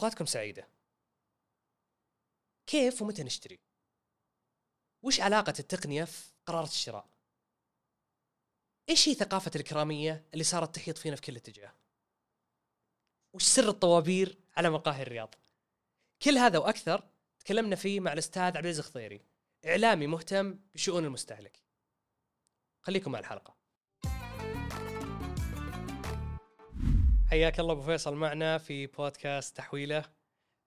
أوقاتكم سعيدة. كيف ومتى نشتري؟ وش علاقة التقنية في قرارة الشراء؟ إيش هي ثقافة الكرامية اللي صارت تحيط فينا في كل اتجاه؟ وش سر الطوابير على مقاهي الرياض؟ كل هذا وأكثر تكلمنا فيه مع الأستاذ عبدالعزيز الخضيري، إعلامي مهتم بشؤون المستهلك. خليكم مع الحلقة. حياك الله أبو فيصل معنا في بودكاست تحويلة.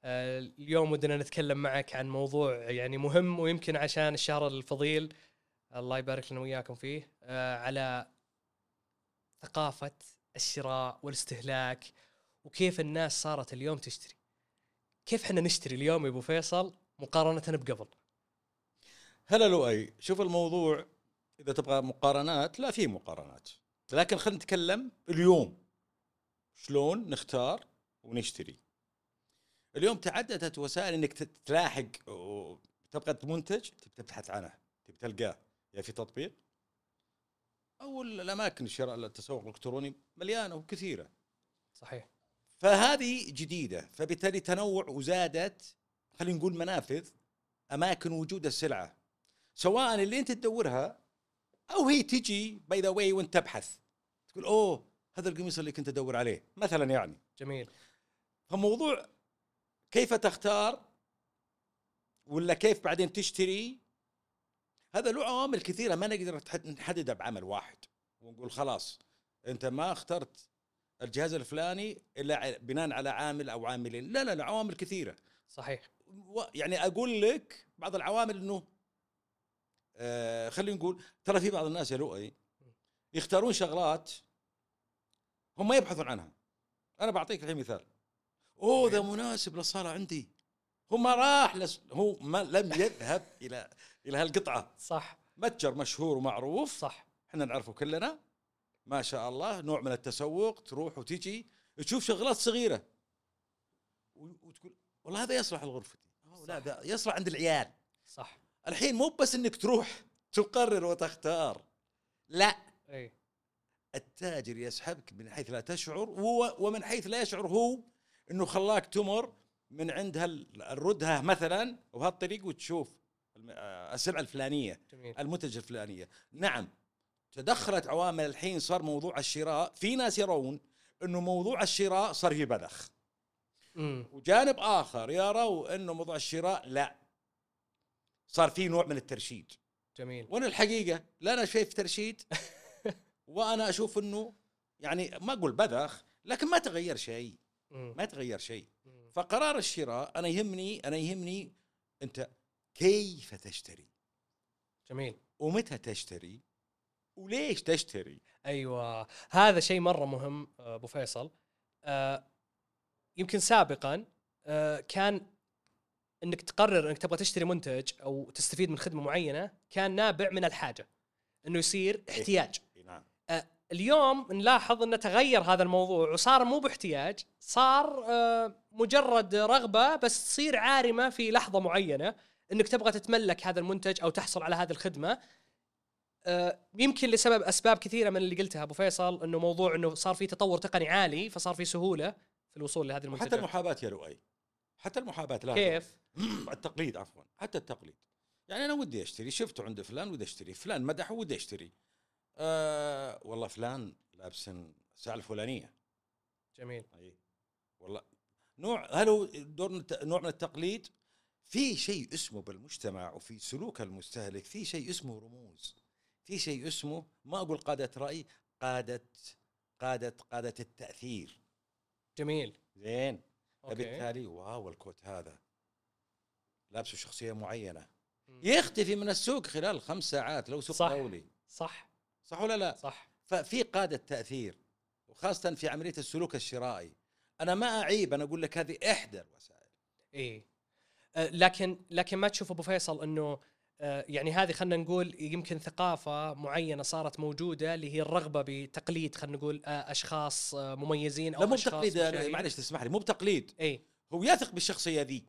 اليوم ودنا نتكلم معك عن موضوع يعني مهم، ويمكن عشان الشهر الفضيل الله يبارك لنا وياكم فيه، على ثقافة الشراء والاستهلاك وكيف الناس صارت اليوم تشتري. كيف حنا نشتري اليوم يا أبو فيصل مقارنة بقبل؟ هلا لؤي، شوف الموضوع إذا تبغى مقارنات، لا في مقارنات، لكن خلينا نتكلم اليوم شلون نختار ونشتري. اليوم تعددت وسائل انك تلاحق وتبغى منتج، تبحث عنه، تبي تلقاه يا في تطبيق او الاماكن الشراء التسوق الالكتروني مليانه وكثيره. صحيح. فهذه جديده، فبالتالي تنوع وزادت، خلينا نقول منافذ، اماكن وجود السلعه، سواء اللي انت تدورها او هي تجي باي ذا واي وانت تبحث، تقول اوه هذا القميص اللي كنت أدور عليه مثلا. يعني جميل. فموضوع كيف تختار ولا كيف بعدين تشتري، هذا له عوامل كثيرة ما نقدر نحددها بعمل واحد ونقول خلاص أنت ما اخترت الجهاز الفلاني إلا بناء على عامل أو عاملين. لا لا لا، عوامل كثيرة. صحيح. يعني أقول لك بعض العوامل أنه خلينا نقول ترى في بعض الناس يا لؤي يختارون شغلات هم ما يبحثون عنها. أنا بعطيك الحين مثال، أوه ذا مناسب للصالة عندي، هم راح هو ما لم يذهب إلى هالقطعة. صح. متجر مشهور ومعروف. صح. إحنا نعرفه كلنا ما شاء الله، نوع من التسوق، تروح وتجي تشوف شغلات صغيرة وتقول والله هذا يصلح لغرفتي، لا ذا يصلح عند العيال. صح. الحين مو بس إنك تروح تقرر وتختار، لا. أي. التاجر يسحبك من حيث لا تشعر، ومن حيث لا يشعر هو انه خلاك تمر من عند الردهة مثلا وبهالطريق وتشوف السلعة الفلانية. جميل. المنتج الفلانية. نعم، تدخلت عوامل. الحين صار موضوع الشراء، في ناس يرون انه موضوع الشراء صار في بذخ، وجانب اخر يروا انه موضوع الشراء لا، صار في نوع من الترشيد. جميل. وانا الحقيقة لا، انا شايف ترشيد وأنا أشوف أنه يعني ما أقول بذخ، لكن ما تغير شيء، ما تغير شيء. فقرار الشراء أنا يهمني أنت كيف تشتري. جميل. ومتى تشتري وليش تشتري. أيوة، هذا شيء مرة مهم أبو فيصل. يمكن سابقا كان أنك تقرر أنك تبغى تشتري منتج أو تستفيد من خدمة معينة، كان نابع من الحاجة، أنه يصير احتياج. نعم. اليوم نلاحظ أنه تغير هذا الموضوع وصار مو باحتياج، صار مجرد رغبة بس تصير عارمة في لحظة معينة أنك تبغى تتملك هذا المنتج أو تحصل على هذه الخدمة. يمكن لسبب أسباب كثيرة من اللي قلتها أبو فيصل، أنه موضوع أنه صار في تطور تقني عالي، فصار في سهولة في الوصول لهذه المنتجات. حتى المحاباة يا لؤي، حتى المحاباة. لا كيف؟ التقليد، عفوا، حتى التقليد. يعني أنا ودي أشتري، شفته عند فلان ودي أشتري، فلان مدحه ودي أشتري. والله فلان لابس ساعة الفلانية. جميل. أي والله نوع، هل هو نوع من التقليد؟ في شيء اسمه بالمجتمع وفي سلوك المستهلك، في شيء اسمه رموز، في شيء اسمه، ما أقول قادة رأي، قادة التأثير. جميل. زين. فبالتالي واو الكوت هذا لابسه شخصية معينة، يختفي من السوق خلال 5 ساعات لو سوق دولي. صح. صح ولا لا؟ صح. ففي قادة تأثير، وخاصة في عملية السلوك الشرائي. أنا ما أعيب، أنا أقول لك هذه إحدى الوسائل. إيه. لكن ما تشوف أبو فيصل أنه يعني هذه، خلنا نقول يمكن ثقافة معينة صارت موجودة، اللي هي الرغبة بتقليد، خلنا نقول أشخاص مميزين أو أشخاص. لا مو بتقليد، معلش تسمح لي، مو بتقليد. إيه. هو يثق بالشخصية ذي،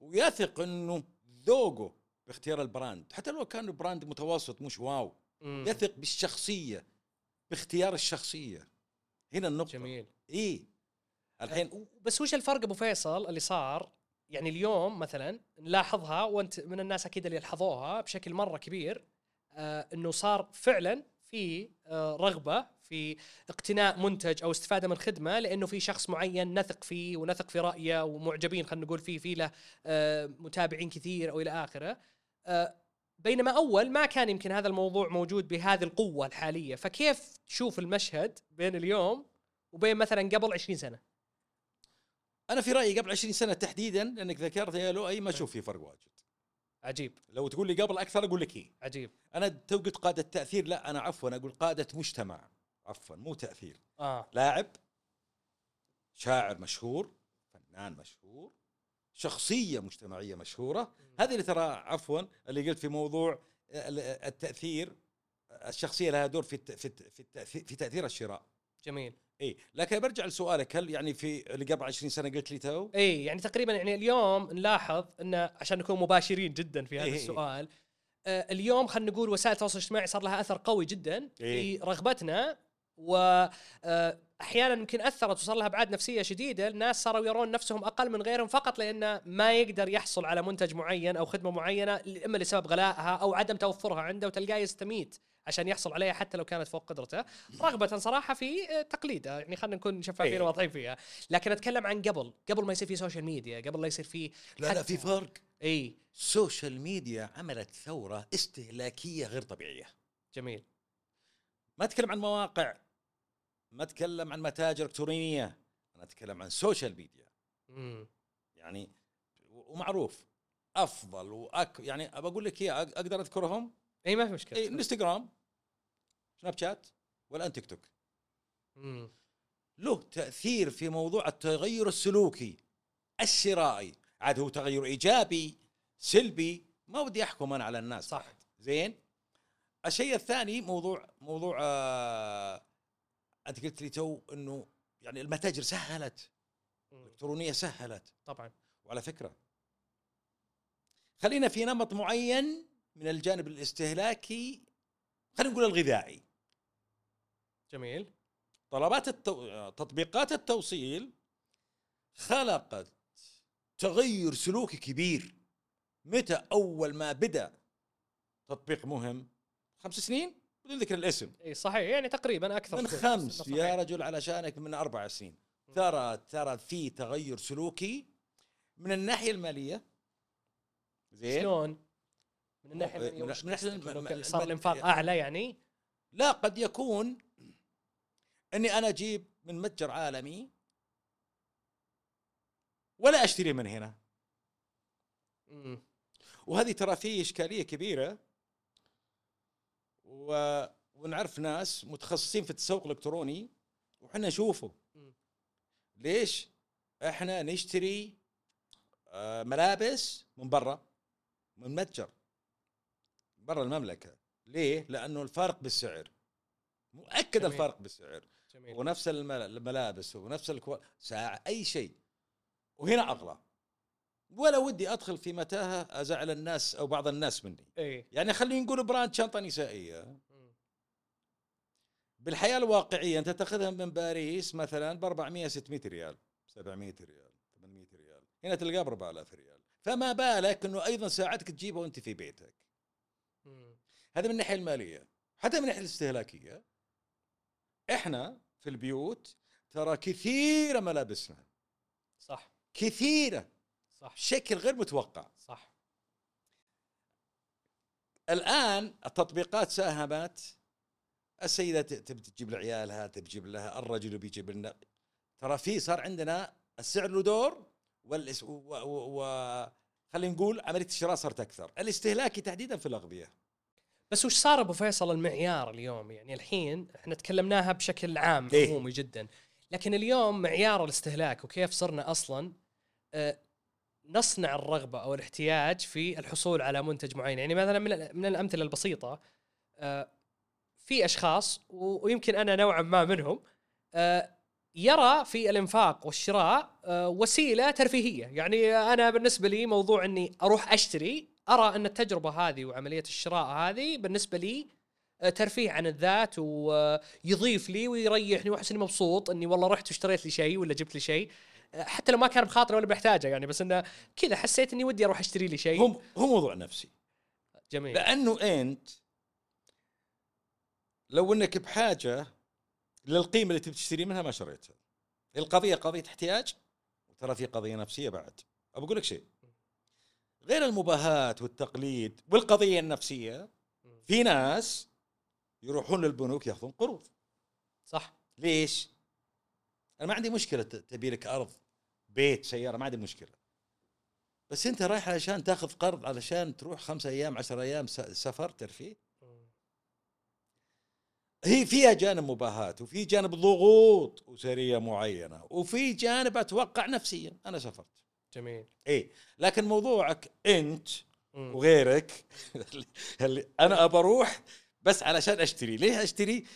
ويثق أنه ذوقه باختيار البراند، حتى لو كان البراند متوسط مش واو. يثق بالشخصية، باختيار الشخصية. هنا النقطة. جميل. إيه. الحين. بس وش الفرق ابو فيصل اللي صار يعني اليوم مثلا نلاحظها، وانت من الناس اكيد اللي لاحظوها بشكل مره كبير، انه صار فعلا في رغبه في اقتناء منتج او استفاده من خدمه، لانه في شخص معين نثق فيه ونثق في رايه ومعجبين، خلينا نقول فيه له متابعين كثير او الى اخره. بينما اول ما كان يمكن هذا الموضوع موجود بهذه القوه الحاليه. فكيف تشوف المشهد بين اليوم وبين مثلا قبل 20 سنه؟ انا في رايي قبل 20 سنه تحديدا، لانك ذكرت يا لؤي، ما اشوف في فرق واجد. عجيب. لو تقول لي قبل اكثر اقول لك ايه. عجيب. انا توقيت قاده تاثير، لا انا عفوا اقول قاده مجتمع، عفوا مو تاثير. لاعب، شاعر مشهور، فنان مشهور، شخصيه مجتمعيه مشهوره. هذه اللي ترى عفوا اللي قلت في موضوع التاثير، الشخصيه لها دور في تاثير الشراء. جميل. اي، لكن برجع لسؤالك، هل يعني في اللي قبل 20 سنه قلت لي تو؟ اي، يعني تقريبا يعني اليوم نلاحظ انه، عشان نكون مباشرين جدا في هذا السؤال، اليوم خلينا نقول وسائل التواصل الاجتماعي صار لها اثر قوي جدا في رغبتنا، واحيانا يمكن اثرت وصار لها ابعاد نفسيه شديده. الناس صاروا يرون نفسهم اقل من غيرهم فقط لانه ما يقدر يحصل على منتج معين او خدمه معينه، اما لسبب غلائها او عدم توفرها عنده، وتلقاه يستميت عشان يحصل عليها حتى لو كانت فوق قدرته، رغبة صراحة في تقليده. يعني خلينا نكون شفافين وواضحين فيها. لكن اتكلم عن قبل ما يصير في سوشيال ميديا، قبل لا يصير في لا في فرق. اي، السوشيال ميديا عملت ثورة استهلاكية غير طبيعية. جميل. ما اتكلم عن مواقع، ما اتكلم عن متاجر الكترونية، انا اتكلم عن سوشيال ميديا. يعني ومعروف افضل يعني ابى اقول لك اياه، اقدر اذكرهم. اي، ما في مشكله. اي، انستغرام، سناب شات، والان تيك توك. له تاثير في موضوع التغير السلوكي الشرائي. عاد هو تغير ايجابي سلبي، ما ودي احكم انا على الناس. صح. زين. الشيء الثاني موضوع انت قلت لي تو انه يعني المتاجر سهلت، الالكترونيه سهلت. طبعا. وعلى فكره خلينا في نمط معين من الجانب الاستهلاكي، خلينا نقول الغذائي. جميل. تطبيقات التوصيل خلقت تغير سلوكي كبير. متى أول ما بدأ تطبيق مهم؟ 5 سنين بدون ذكر الاسم. اي صحيح، يعني تقريبا أكثر من 5 يا رجل، على شأنك من 4 سنين. ترى في تغير سلوكي من الناحية المالية. زين. شلون؟ من الناحيه الماليه صار الانفاق اعلى. يعني لا، قد يكون اني انا اجيب من متجر عالمي ولا اشتري من هنا. وهذه ترى فيه اشكاليه كبيره، ونعرف ناس متخصصين في التسوق الالكتروني وحنا نشوفه. ليش احنا نشتري ملابس من برا، من متجر برا المملكة؟ ليه؟ لأنه الفرق بالسعر مؤكد. جميل. الفرق بالسعر. جميل. ونفس الملابس ونفس ساعة، أي شيء، وهنا أغلى. ولا ودي أدخل في متاهة أزعل الناس أو بعض الناس مني. أي. يعني خلينا نقول براند شنطة نسائية، بالحياة الواقعية أنت تأخذها من باريس مثلا ب 400-600 ريال، 700 ريال، 800 ريال، هنا تلقاه ب 4000 ريال. فما بالك أنه أيضا ساعتك تجيبها وأنت في بيتك. هذا من الناحيه الماليه. حتى من الناحيه الاستهلاكيه، احنا في البيوت ترى كثيره ملابسنا. صح. كثيره. صح. بشكل غير متوقع. صح. الان التطبيقات ساهمت، السيده تبي تجيب لعيالها، تبي تجيب لها، الرجل بيجيب لنا. ترى في صار عندنا السعر له دور، خلينا نقول عمليه الشراء صارت اكثر، الاستهلاكي تحديدا في الاغذيه. بس وش صار ابو فيصل المعيار اليوم؟ يعني الحين احنا تكلمناها بشكل عام عمومي جدا، لكن اليوم معيار الاستهلاك وكيف صرنا اصلا نصنع الرغبه او الاحتياج في الحصول على منتج معين. يعني مثلا من الامثله البسيطه، في اشخاص ويمكن انا نوعا ما منهم، يرى في الانفاق والشراء وسيله ترفيهيه. يعني انا بالنسبه لي موضوع اني اروح اشتري، ارى ان التجربه هذه وعمليه الشراء هذه بالنسبه لي ترفيه عن الذات ويضيف لي ويريحني واحس اني مبسوط اني والله رحت واشتريت لي شيء ولا جبت لي شيء، حتى لو ما كان بخاطري ولا بحتاجه يعني، بس انه كذا حسيت اني ودي اروح اشتري لي شيء. هو موضوع نفسي جميل، لانه انت لو انك بحاجه للقيمه اللي تبي تشتري منها ما شريتها. القضيه قضيه احتياج، وترى في قضيه نفسيه بعد. ابى اقول لك شيء غير المباهاة والتقليد والقضيه النفسيه، في ناس يروحون للبنوك ياخذون قروض. صح. ليش؟ انا ما عندي مشكله تبي لك ارض، بيت، سياره، ما عندي مشكله، بس انت رايح علشان تاخذ قرض علشان تروح 5 ايام 10 ايام سفر ترفيه. هي فيها جانب مباهاة وفي جانب ضغوط أسرية معينة وفي جانب أتوقع نفسيا. أنا سافرت جميل إيه، لكن موضوعك أنت وغيرك أنا أبروح بس علشان أشتري. ليه أشتري؟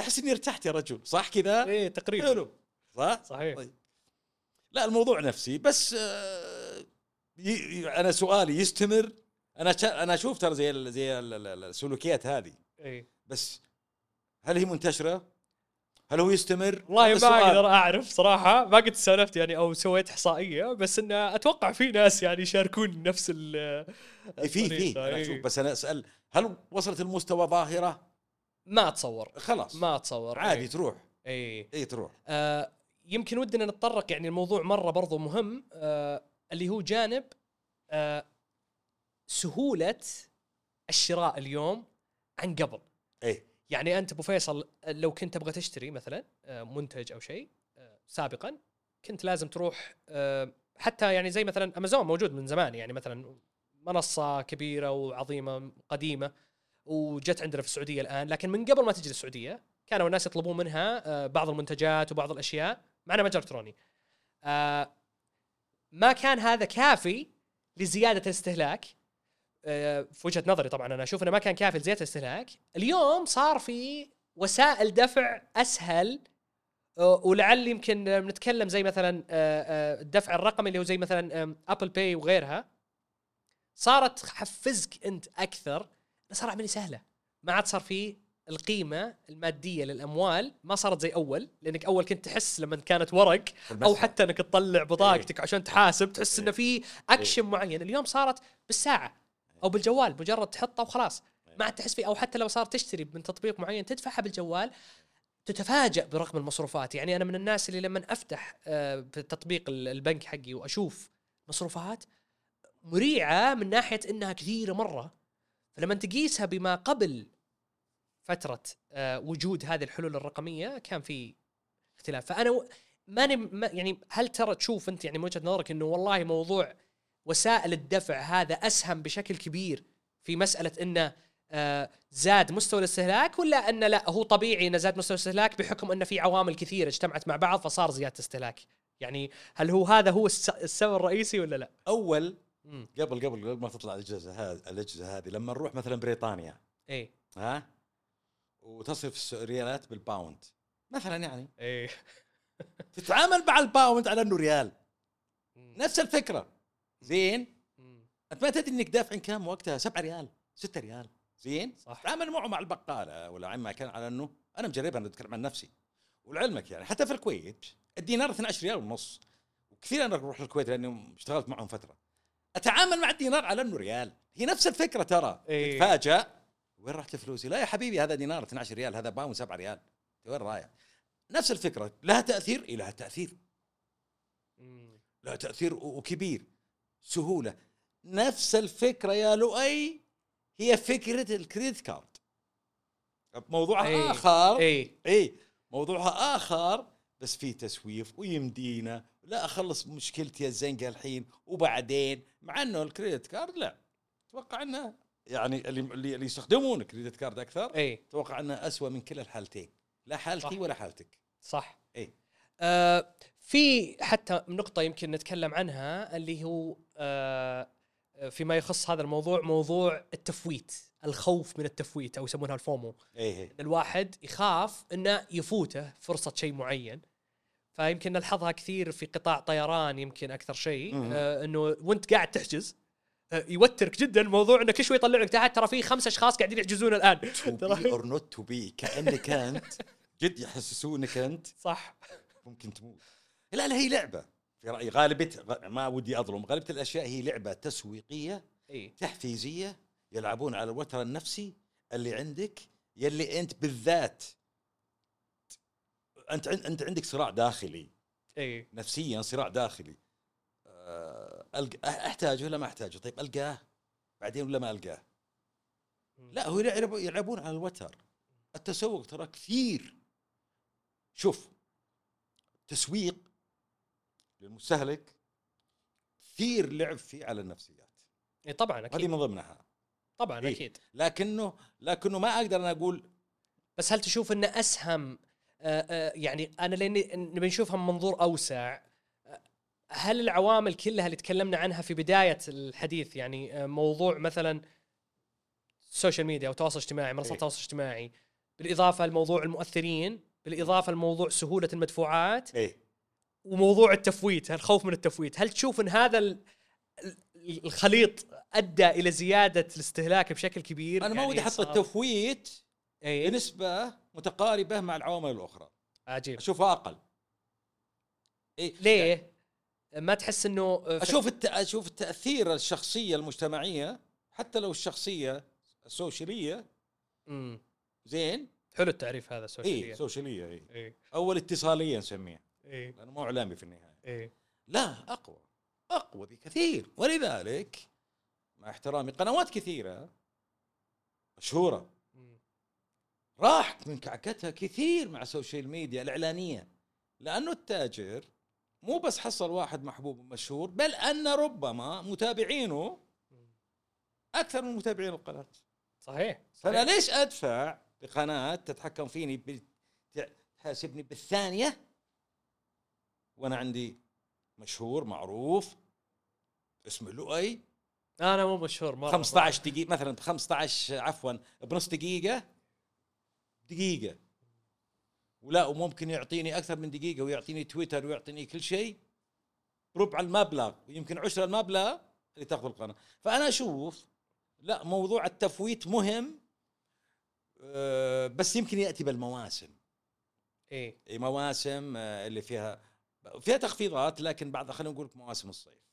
أحس إني ارتحت يا رجل، صح كذا؟ إيه تقريبا حلو. صح صحيح. طيب. لا الموضوع نفسي بس. أنا سؤالي يستمر. أنا أشوف ترى زي السلوكيات هذه إيه، بس هل هي منتشرة؟ هل هو يستمر؟ والله ما أقدر أعرف صراحة، ما قد سولفت يعني أو سويت إحصائية، بس إنه أتوقع في ناس يعني يشاركون نفس ال. في بس أنا أسأل هل وصلت المستوى ظاهرة؟ ما أتصور. خلاص ما أتصور. عادي أي. تروح. إيه تروح. يمكن ودنا نتطرق يعني الموضوع مرة برضو مهم، اللي هو جانب سهولة الشراء اليوم عن قبل. إيه. يعني أنت أبو فيصل لو كنت تبغى تشتري مثلا منتج أو شيء سابقا كنت لازم تروح، حتى يعني زي مثلا أمازون موجود من زمان، يعني مثلا منصة كبيرة وعظيمة قديمة وجت عندنا في السعودية الآن، لكن من قبل ما تجي السعودية كانوا الناس يطلبون منها بعض المنتجات وبعض الأشياء معنا متجر إلكتروني. ما كان هذا كافي لزيادة الاستهلاك في وجهة نظري، طبعا أنا أشوف أنه ما كان كافي لزيادة الاستهلاك. اليوم صار في وسائل دفع أسهل، ولعل يمكن نتكلم زي مثلا الدفع الرقمي اللي هو زي مثلا أبل باي وغيرها، صارت تحفزك أنت أكثر، صار عملي سهلة، ما عاد صار في القيمة المادية للأموال، ما صارت زي أول، لأنك أول كنت تحس لما كانت ورق أو حتى أنك تطلع بطاقتك عشان تحاسب تحس أنه في أكشن معين. اليوم صارت بالساعة أو بالجوال، مجرد تحطه وخلاص ما عاد تحس فيه، أو حتى لو صار تشتري من تطبيق معين تدفعها بالجوال، تتفاجأ برقم المصروفات. يعني أنا من الناس اللي لما أفتح تطبيق البنك حقي وأشوف مصروفات مريعة من ناحية أنها كثيرة مرة، فلما تقيسها بما قبل فترة وجود هذه الحلول الرقمية كان في اختلاف. فأنا ما يعني هل ترى تشوف أنت يعني من وجهة نظرك أنه والله موضوع وسائل الدفع هذا أسهم بشكل كبير في مسألة أنه زاد مستوى الاستهلاك، ولا أنه لا هو طبيعي أنه زاد مستوى الاستهلاك بحكم أنه في عوامل كثيرة اجتمعت مع بعض فصار زيادة استهلاك؟ يعني هل هو هذا هو السبب الرئيسي ولا لا؟ أول قبل ما تطلع الأجهزة هذه لما نروح مثلا بريطانيا إيه ها وتصرف ريالات بالباوند مثلا يعني إيه تتعامل مع الباوند على أنه ريال نفس الفكرة زين. أنت ما تدري إنك دافع كم وقتها، 7 ريال 6 ريال زين. تعامل معه مع البقالة ولا عما كان على إنه أنا مجربها، أنا أتكلم عن نفسي. ولعلمك يعني حتى في الكويت الدينار 12 ريال ونص، وكثير أنا أروح الكويت لأني اشتغلت معهم فترة، أتعامل مع الدينار على إنه ريال. هي نفس الفكرة ترى إيه. تتفاجأ وين راحت فلوسي؟ لا يا حبيبي هذا دينار 12 ريال، هذا باوند 7 ريال، وين رايح؟ نفس الفكرة. لها تأثير إيه، لها تأثير لها تأثير وكبير. سهولة نفس الفكرة يا لؤي، هي فكرة الكريدت كارد، موضوعها أي. آخر أي موضوعها آخر، بس في تسويف ويمدينا لا أخلص مشكلتي الزنقة الحين وبعدين، مع أنه الكريدت كارد لا توقع أنه يعني اللي يستخدمون الكريدت كارد أكثر أي. توقع أنه أسوأ من كلا الحالتين، لا حالتي صح. ولا حالتك صح أي. في حتى نقطة يمكن نتكلم عنها اللي هو فيما يخص هذا الموضوع، موضوع التفويت، الخوف من التفويت أو يسمونها الفومو. إن الواحد يخاف إنه يفوته فرصة شيء معين، فيمكن نلحظها كثير في قطاع طيران يمكن أكثر شيء إنه وأنت قاعد تحجز يوترك جدا موضوع انه كل شوي يطلع لك تحت ترى في 5 اشخاص قاعدين يحجزون الان ترى اور نوت تو بي، كانك انت جد يحسسونك انت صح ممكن تموت. لا لا هي لعبه في رايي، غالبيه ما ودي اظلم، غالبيه الاشياء هي لعبه تسويقيه تحفيزيه، يلعبون على الوتر النفسي اللي عندك، يلي انت بالذات انت عندك صراع داخلي نفسيا، صراع داخلي احتاجه ولا ما احتاجه؟ طيب القاه بعدين ولا ما القاه؟ لا هو يلعبون على الوتر. التسوق ترى كثير، شوف تسويق للمستهلك كثير لعب فيه على النفسيات. اي طبعا اكيد هذه من ضمنها طبعا اكيد، لكنه ما اقدر انا اقول. بس هل تشوف انه اسهم يعني انا لاني نبي نشوفها من منظور اوسع، هل العوامل كلها اللي تكلمنا عنها في بداية الحديث، يعني موضوع مثلا السوشيال ميديا أو التواصل الاجتماعي، منصات التواصل الاجتماعي، بالإضافة لموضوع المؤثرين، بالإضافة لموضوع سهولة المدفوعات، وموضوع التفويت، الخوف من التفويت، هل تشوف أن هذا الخليط أدى إلى زيادة الاستهلاك بشكل كبير؟ أنا ما ودي أحط التفويت بنسبة متقاربة مع العوامل الأخرى. عجيب. أشوفها أقل. ليه؟ يعني ما تحس انه اشوف التاثير الشخصيه المجتمعيه، حتى لو الشخصيه السوشياليه زين، حلو التعريف هذا سوشياليه. اي سوشياليه اي اول اتصاليه نسميها، لانه مو اعلامي في النهايه. لا اقوى بكثير، ولذلك مع احترامي قنوات كثيره مشهوره راحت من كعكتها كثير مع السوشيال ميديا الاعلانيه، لانه التاجر مو بس حصل واحد محبوب ومشهور، بل أن ربما متابعينه أكثر من متابعين القناة. صحيح. فأنا ليش أدفع بقناة تتحكم فيني تحاسبني بالثانية وأنا عندي مشهور معروف اسمه لؤي؟ أنا مو مشهور مرة، 15 دقيقة مثلا، 15 عفوا بنص دقيقة ولا، وممكن يعطيني أكثر من دقيقة، ويعطيني تويتر ويعطيني كل شيء ربع المبلغ، ويمكن 10 المبلغ اللي تأخذ القناة. فأنا أشوف لا، موضوع التفويت مهم، بس يمكن يأتي بالمواسم. إيه مواسم اللي فيها تخفيضات، لكن بعد خلينا نقول مواسم الصيف.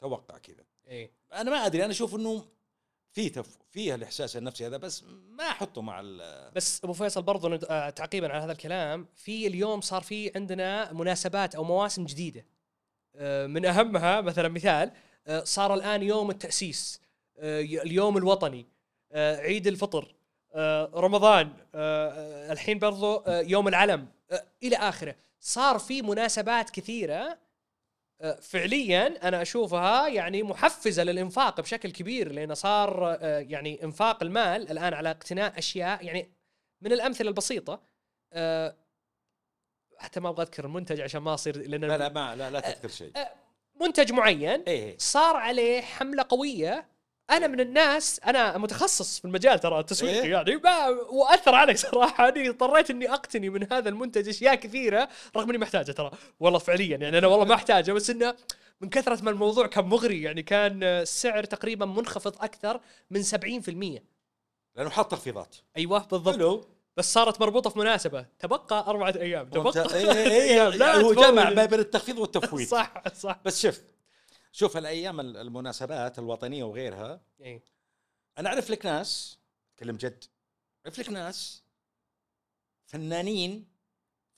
توقع كذا. أنا ما أدري، أنا أشوف إنه فيها الإحساس النفسي هذا، بس ما أحطه مع بس أبو فيصل برضو تعقيبا على هذا الكلام، في اليوم صار في عندنا مناسبات أو مواسم جديدة، من أهمها مثلا مثال صار الآن يوم التأسيس، اليوم الوطني، عيد الفطر، رمضان، الحين برضو يوم العلم، إلى آخره. صار في مناسبات كثيرة فعليا أنا أشوفها يعني محفزة للإنفاق بشكل كبير، لأنه صار يعني إنفاق المال الآن على اقتناء أشياء. يعني من الأمثلة البسيطة، حتى ما أبغى أذكر المنتج عشان ما أصير، لأن لا تذكر شيء، منتج معين صار عليه حملة قوية. أنا من الناس، أنا متخصص في المجال ترى التسويقي، يعني وأثر علي صراحة، أنا اضطريت إني أقتني من هذا المنتج أشياء كثيرة رغم إني ما أحتاجها ترى والله فعليا، يعني أنا والله ما أحتاجها، بس إنه من كثرة ما الموضوع كان مغري، يعني كان السعر تقريبا منخفض أكثر من 70%، لأنه حط تخفيضات. أيوه بالضبط. حلو. بس صارت مربوطة في مناسبة، تبقى 4 أيام. لا هو جمع ما بين التخفيض والتفويت. صح. بس شوف الأيام، المناسبات الوطنية وغيرها، أنا أعرف لك ناس، أتكلم جد، أعرف لك ناس فنانين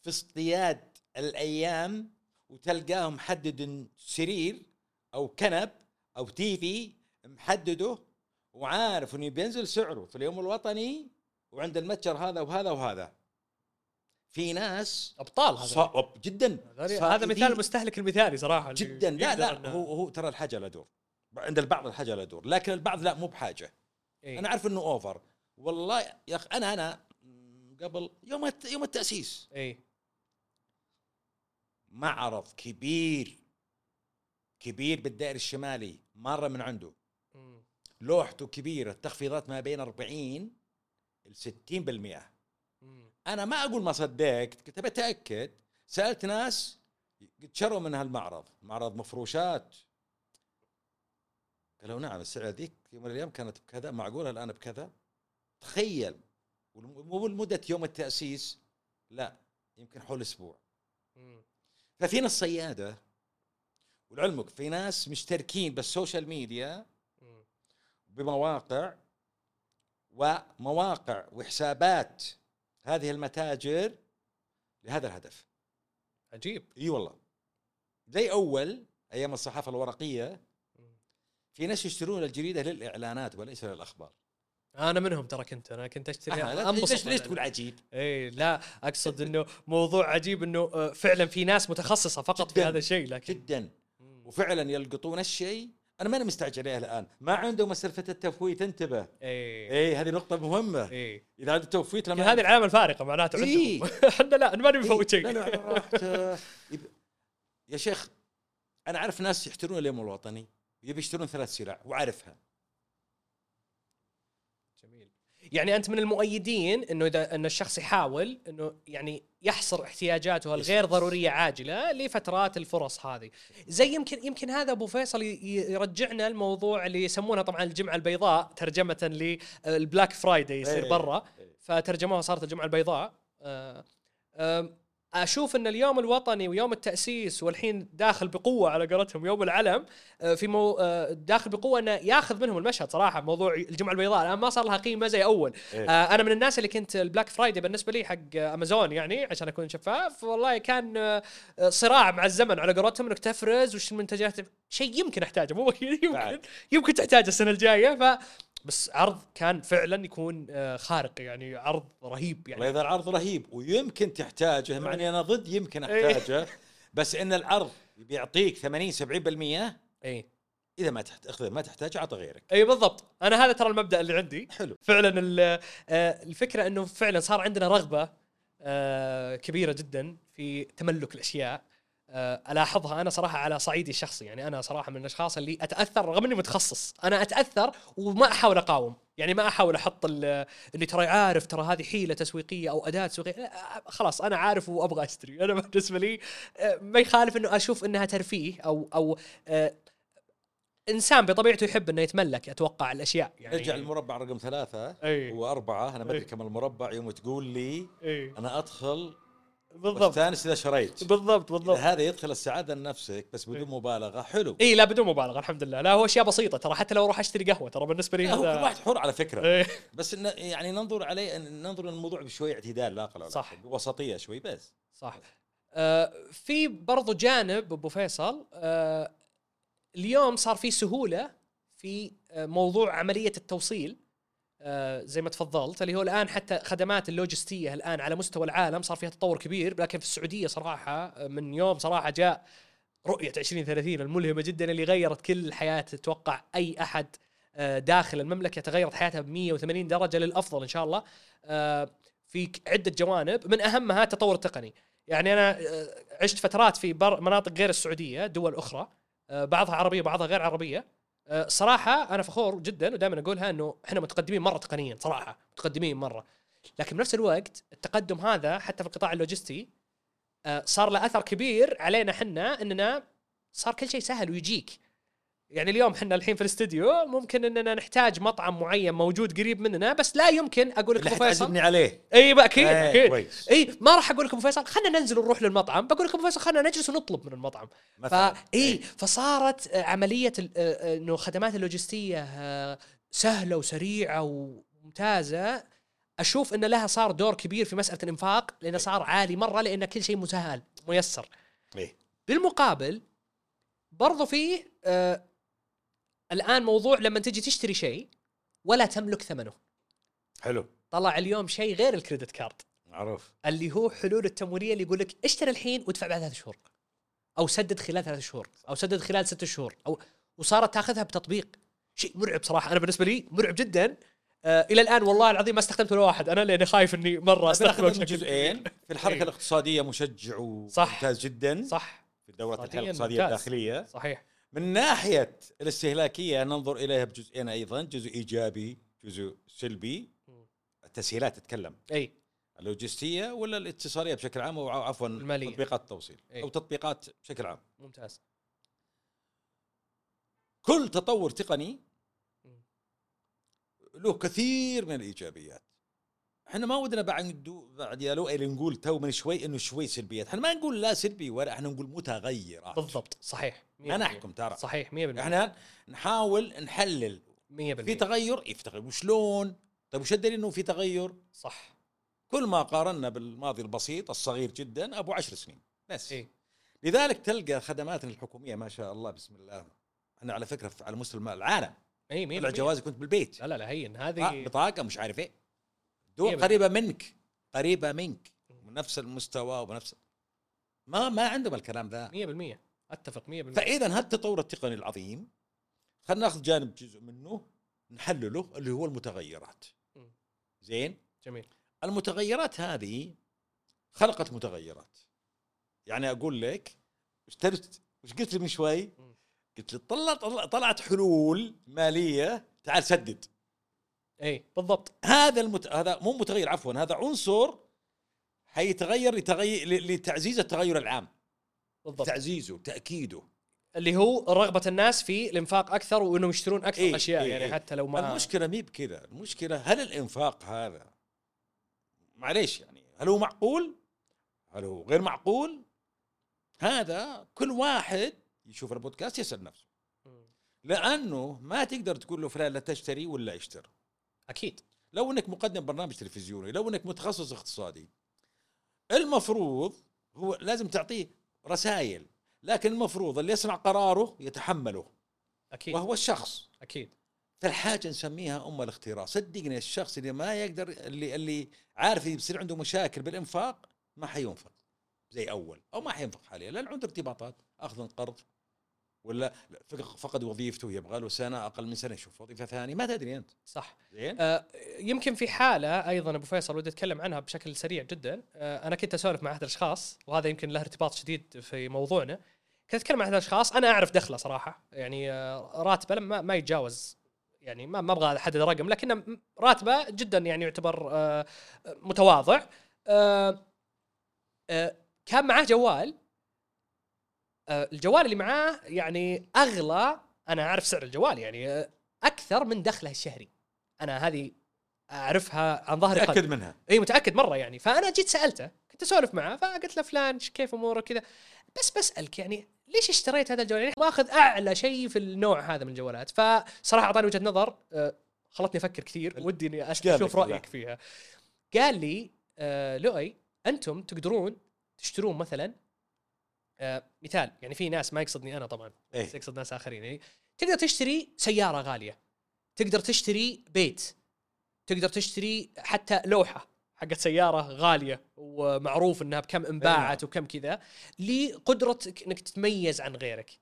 في اصطياد الأيام، وتلقاهم محدد سرير أو كنب أو تيفي محدده، وعارف إنه بينزل سعره في اليوم الوطني، وعند المتجر هذا وهذا وهذا. في ناس ابطال، هذا صعب جدا، هذا مثال المستهلك المثالي صراحه جدا. لا هو ترى الحاجه لا دور، عند البعض الحاجه لا دور، لكن البعض لا مو بحاجه. انا عارف انه اوفر والله يا اخي. انا قبل يوم التاسيس معرض كبير بالدائري الشمالي، مره من عنده، لوحته كبيره، التخفيضات ما بين 40-60%. أنا ما أقول ما صدقت، كنت بتأكد، سألت ناس شروا من هالمعرض، معرض مفروشات، قالوا نعم السعر هذيك يوم الأيام كانت بكذا معقولة الآن بكذا. تخيل، والمدة يوم التأسيس لا يمكن حول أسبوع. ففينا الصيادة، والعلمك في ناس مشتركين بالسوشيال ميديا بمواقع ومواقع وحسابات هذه المتاجر لهذا الهدف. عجيب. اي والله، زي اول ايام الصحافه الورقيه في ناس يشترون الجريده للاعلانات وليس للاخبار. انا منهم ترى، كنت اشتري. ليش تقول عجيب؟ اي لا، اقصد انه موضوع عجيب انه فعلا في ناس متخصصه فقط في هذا الشيء، لكن جدا وفعلا يلقطون الشيء. انا ماني مستعجل عليه الان، ما عنده مسرفه التفويت، انتبه. اي هذه نقطه مهمه. اذا هذا التفويت لما هذه العلامه الفارقه معناته عندهم. احنا لا ماني مفوت شيء. يا شيخ انا اعرف ناس يحترون اليوم الوطني يبي يشترون 3 سلع واعرفها. جميل. يعني انت من المؤيدين انه اذا ان الشخص يحاول انه يعني يحصر احتياجاته الغير ضروريه عاجله لفترات الفرص هذه، زي يمكن هذا ابو فيصل يرجعنا الموضوع اللي يسمونه طبعا الجمعه البيضاء ترجمه للبلاك فرايداي يصير برا، فترجموها صارت الجمعه البيضاء. اشوف ان اليوم الوطني ويوم التاسيس والحين داخل بقوه على قولتهم يوم العلم في داخل بقوه انه ياخذ منهم المشهد صراحه. موضوع الجمعه البيضاء الان ما صار لها قيمه زي اول. انا من الناس اللي كنت البلاك فرايداي بالنسبه لي حق امازون، يعني عشان اكون شفاف، والله كان صراع مع الزمن على قولتهم، انك تفرز وش المنتجات، شيء يمكن احتاجه، مو يمكن تحتاجه السنه الجايه. بس عرض كان فعلا يكون خارق، يعني عرض رهيب. يعني والله اذا العرض رهيب ويمكن تحتاجه، معني انا ضد يمكن احتاجه، بس ان العرض بيعطيك 80-70%. اي اذا ما تحتاج اعطه غيرك. اي بالضبط، انا هذا ترى المبدا اللي عندي. حلو. فعلا الفكره انه فعلا صار عندنا رغبه كبيره جدا في تملك الاشياء. ألاحظها أنا صراحة على صعيدي الشخصي، يعني أنا صراحة من الأشخاص اللي أتأثر رغم إني متخصص. أنا أتأثر وما أحاول أقاوم، يعني ما أحاول أحط إني ترى عارف، ترى هذه حيلة تسويقية أو أداة تسويقية. خلاص أنا عارف وأبغى أشتري. أنا بالنسبة لي ما يخالف إنه أشوف إنها ترفيه أو إنسان بطبيعته يحب إنه يتملك أتوقع الأشياء. يعني ارجع المربع رقم 3 و4، أنا ما أدري كم المربع، يوم تقول لي أنا أدخل بالضبط ثاني اذا شريت. بالضبط هذا يدخل السعاده لنفسك بس بدون مبالغه. حلو. اي لا بدون مبالغه الحمد لله. لا هو اشياء بسيطه ترى، حتى لو اروح اشتري قهوه ترى بالنسبه لي هذا كل واحد حر على فكره. بس يعني ننظر عليه، ننظر للموضوع بشويه اعتدال، لا اقل ولا صح، وسطيه شوي بس. صح. في برضو جانب ابو فيصل، اليوم صار في سهوله في موضوع عمليه التوصيل، زي ما تفضلت، اللي هو الآن حتى خدمات اللوجستية الآن على مستوى العالم صار فيها تطور كبير. لكن في السعودية صراحة من يوم صراحة جاء رؤية 2030 الملهمة جدا، اللي غيرت كل حياة تتوقع أي أحد داخل المملكة، تغيرت حياتها ب 180 درجة للأفضل إن شاء الله في عدة جوانب، من أهمها التطور التقني. يعني أنا عشت فترات في مناطق غير السعودية، دول أخرى، بعضها عربية بعضها غير عربية. صراحة أنا فخور جدا ودائما أقولها إنه إحنا متقدمين مرة تقنيا، صراحة متقدمين مرة. لكن بنفس الوقت التقدم هذا حتى في القطاع اللوجستي صار له أثر كبير علينا حنا، إننا صار كل شيء سهل ويجيك. يعني اليوم حنا الحين في الاستديو ممكن إننا نحتاج مطعم معين موجود قريب مننا، بس لا يمكن أقول لك أبو فيصل تعزمني عليه. أي بقى أكيد أي ما راح أقول لك أبو فيصل خلنا ننزل ونروح للمطعم، بقول لك أبو فيصل خلنا نجلس ونطلب من المطعم. فصارت عملية إنه خدمات اللوجستية سهلة وسريعة وممتازة. أشوف إن لها صار دور كبير في مسألة الإنفاق، لأنه صار عالي مرة، لأن كل شيء مسهل ميسر. بالمقابل برضو في الآن موضوع لما تجي تشتري شيء ولا تملك ثمنه. حلو. طلع اليوم شيء غير الكريدت كارد، معروف، اللي هو حلول التمويلية اللي يقول لك اشتري الحين وادفع بعد 3 شهور، أو سدد خلال 3 شهور، أو سدد خلال 6 شهور، أو وصارت تأخذها بتطبيق. شيء مرعب صراحة، أنا بالنسبة لي مرعب جدا. إلى الآن والله العظيم ما استخدمته ولا واحد، أنا لأني خايف إني مرة استخدمه جزئين. في الحركة الاقتصادية مشجع وممتاز جدا. صح. في دورة الحركة الاقتصادية الداخلية. صحيح. من ناحية الاستهلاكية ننظر إليها بجزئين أيضاً، جزء إيجابي جزء سلبي. التسهيلات تتكلم، أي اللوجستية ولا الاتصالية بشكل عام، أو عفواً تطبيقات التوصيل أو تطبيقات بشكل عام. ممتاز. كل تطور تقني له كثير من الايجابيات. احنا ما ودنا بعد يا لؤي نقول تو من شوي انه شوي سلبيات، احنا ما نقول لا سلبي ولا، احنا نقول متغيرات. بالضبط صحيح، ما نحكم ترى صحيح 100%. احنا نحاول نحلل 100% في تغير يفتقر وشلون. طيب وش الدليل انه في تغير؟ صح، كل ما قارنا بالماضي البسيط الصغير جدا ابو 10 سنين بس. إيه؟ لذلك تلقى خدماتنا الحكوميه ما شاء الله بسم الله، احنا على فكره على مستوى العالم اي مين الجواز كنت بالبيت، لا لا لا هين هذه بطاقه مش عارف ايه، دول قريبه منك قريبه منك من نفس المستوى وبنفس ما عندهم الكلام ذا 100%. اتفق 100%. فاذا هالتطور التقني العظيم خلينا ناخذ جانب جزء منه نحلله اللي هو المتغيرات. زين جميل. المتغيرات هذه خلقت متغيرات، يعني اقول لك وش قلت لي من شوي؟ قلت لي طلعت حلول ماليه تعال سدد. اي بالضبط. هذا هذا مو متغير، عفوا هذا عنصر حيتغير لتعزيز التغير العام. بالضبط، تعزيزه تاكيده اللي هو رغبه الناس في الانفاق اكثر وانهم يشترون اكثر. إيه اشياء. إيه يعني إيه. حتى لو ما المشكله مي بكذا، المشكله هل الانفاق هذا معليش يعني هل هو معقول؟ هل هو غير معقول؟ هذا كل واحد يشوف البودكاست يسأل نفسه، لأنه ما تقدر تقول له فلان لا تشتري ولا يشتري. أكيد لو أنك مقدم برنامج تلفزيوني، لو أنك متخصص اقتصادي، المفروض هو لازم تعطيه رسائل، لكن المفروض اللي يصنع قراره يتحمله. أكيد. وهو الشخص. أكيد. فالحاجة نسميها أم الاختراع. صدقني الشخص اللي ما يقدر اللي عارف يصير عنده مشاكل بالإنفاق ما حينفق زي أول، أو ما حينفق حاليا لأن عنده ارتباطات، أخذ قرض، ولا فقد وظيفته يبغى له سنة أقل من سنة يشوف وظيفة ثانية، ما تدري أنت. صح. يمكن في حالة أيضا أبو فيصل ودي أتكلم عنها بشكل سريع جدا. أنا كنت أسولف مع أحد الأشخاص، وهذا يمكن له ارتباط شديد في موضوعنا. كنت أتكلم مع أحد الأشخاص أنا أعرف دخله صراحة، يعني راتبه ما يتجاوز، يعني ما ابغى احدد رقم، لكن راتبه جدا يعني يعتبر متواضع. كان معاه جوال، الجوال اللي معاه يعني اغلى، انا اعرف سعر الجوال يعني اكثر من دخله الشهري، انا هذه اعرفها عن ظهري، متاكد منها. اي متاكد مره يعني. فانا جيت سالته، كنت اسولف معاه فقلت له فلان كيف اموره كذا، بس بسالك يعني ليش اشتريت هذا الجوال؟ يعني ماخذ اعلى شيء في النوع هذا من الجوالات. فصراحه اعطاني وجهه نظر خلتني افكر كثير، ودي اني اشوف رايك فيها. قال لي لؤي انتم تقدرون تشترون مثلا، مثال يعني، في ناس ما يقصدني انا طبعا، بس يقصد ناس اخرين، يعني تقدر تشتري سياره غاليه، تقدر تشتري بيت، تقدر تشتري حتى لوحه حقت سياره غاليه ومعروف انها بكم انباعت وكم كذا، لقدرتك انك تتميز عن غيرك.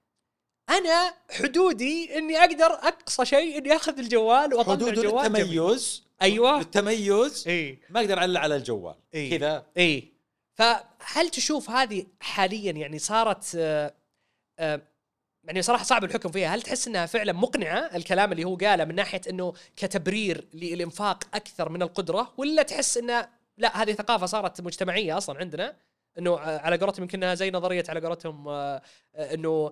انا حدودي اني اقدر اقصى شيء اني اخذ الجوال واطلع الجوال. حدود التميز. ايوه التميز. ايه؟ ما اقدر على الجوال. ايه؟ كذا. اي. فهل تشوف هذه حاليا يعني صارت يعني صراحه صعب الحكم فيها، هل تحس انها فعلا مقنعه الكلام اللي هو قاله من ناحيه انه كتبرير للانفاق اكثر من القدره، ولا تحس انه لا هذه ثقافه صارت مجتمعيه اصلا عندنا، انه على قولتهم يمكنها زي نظريه على قولتهم انه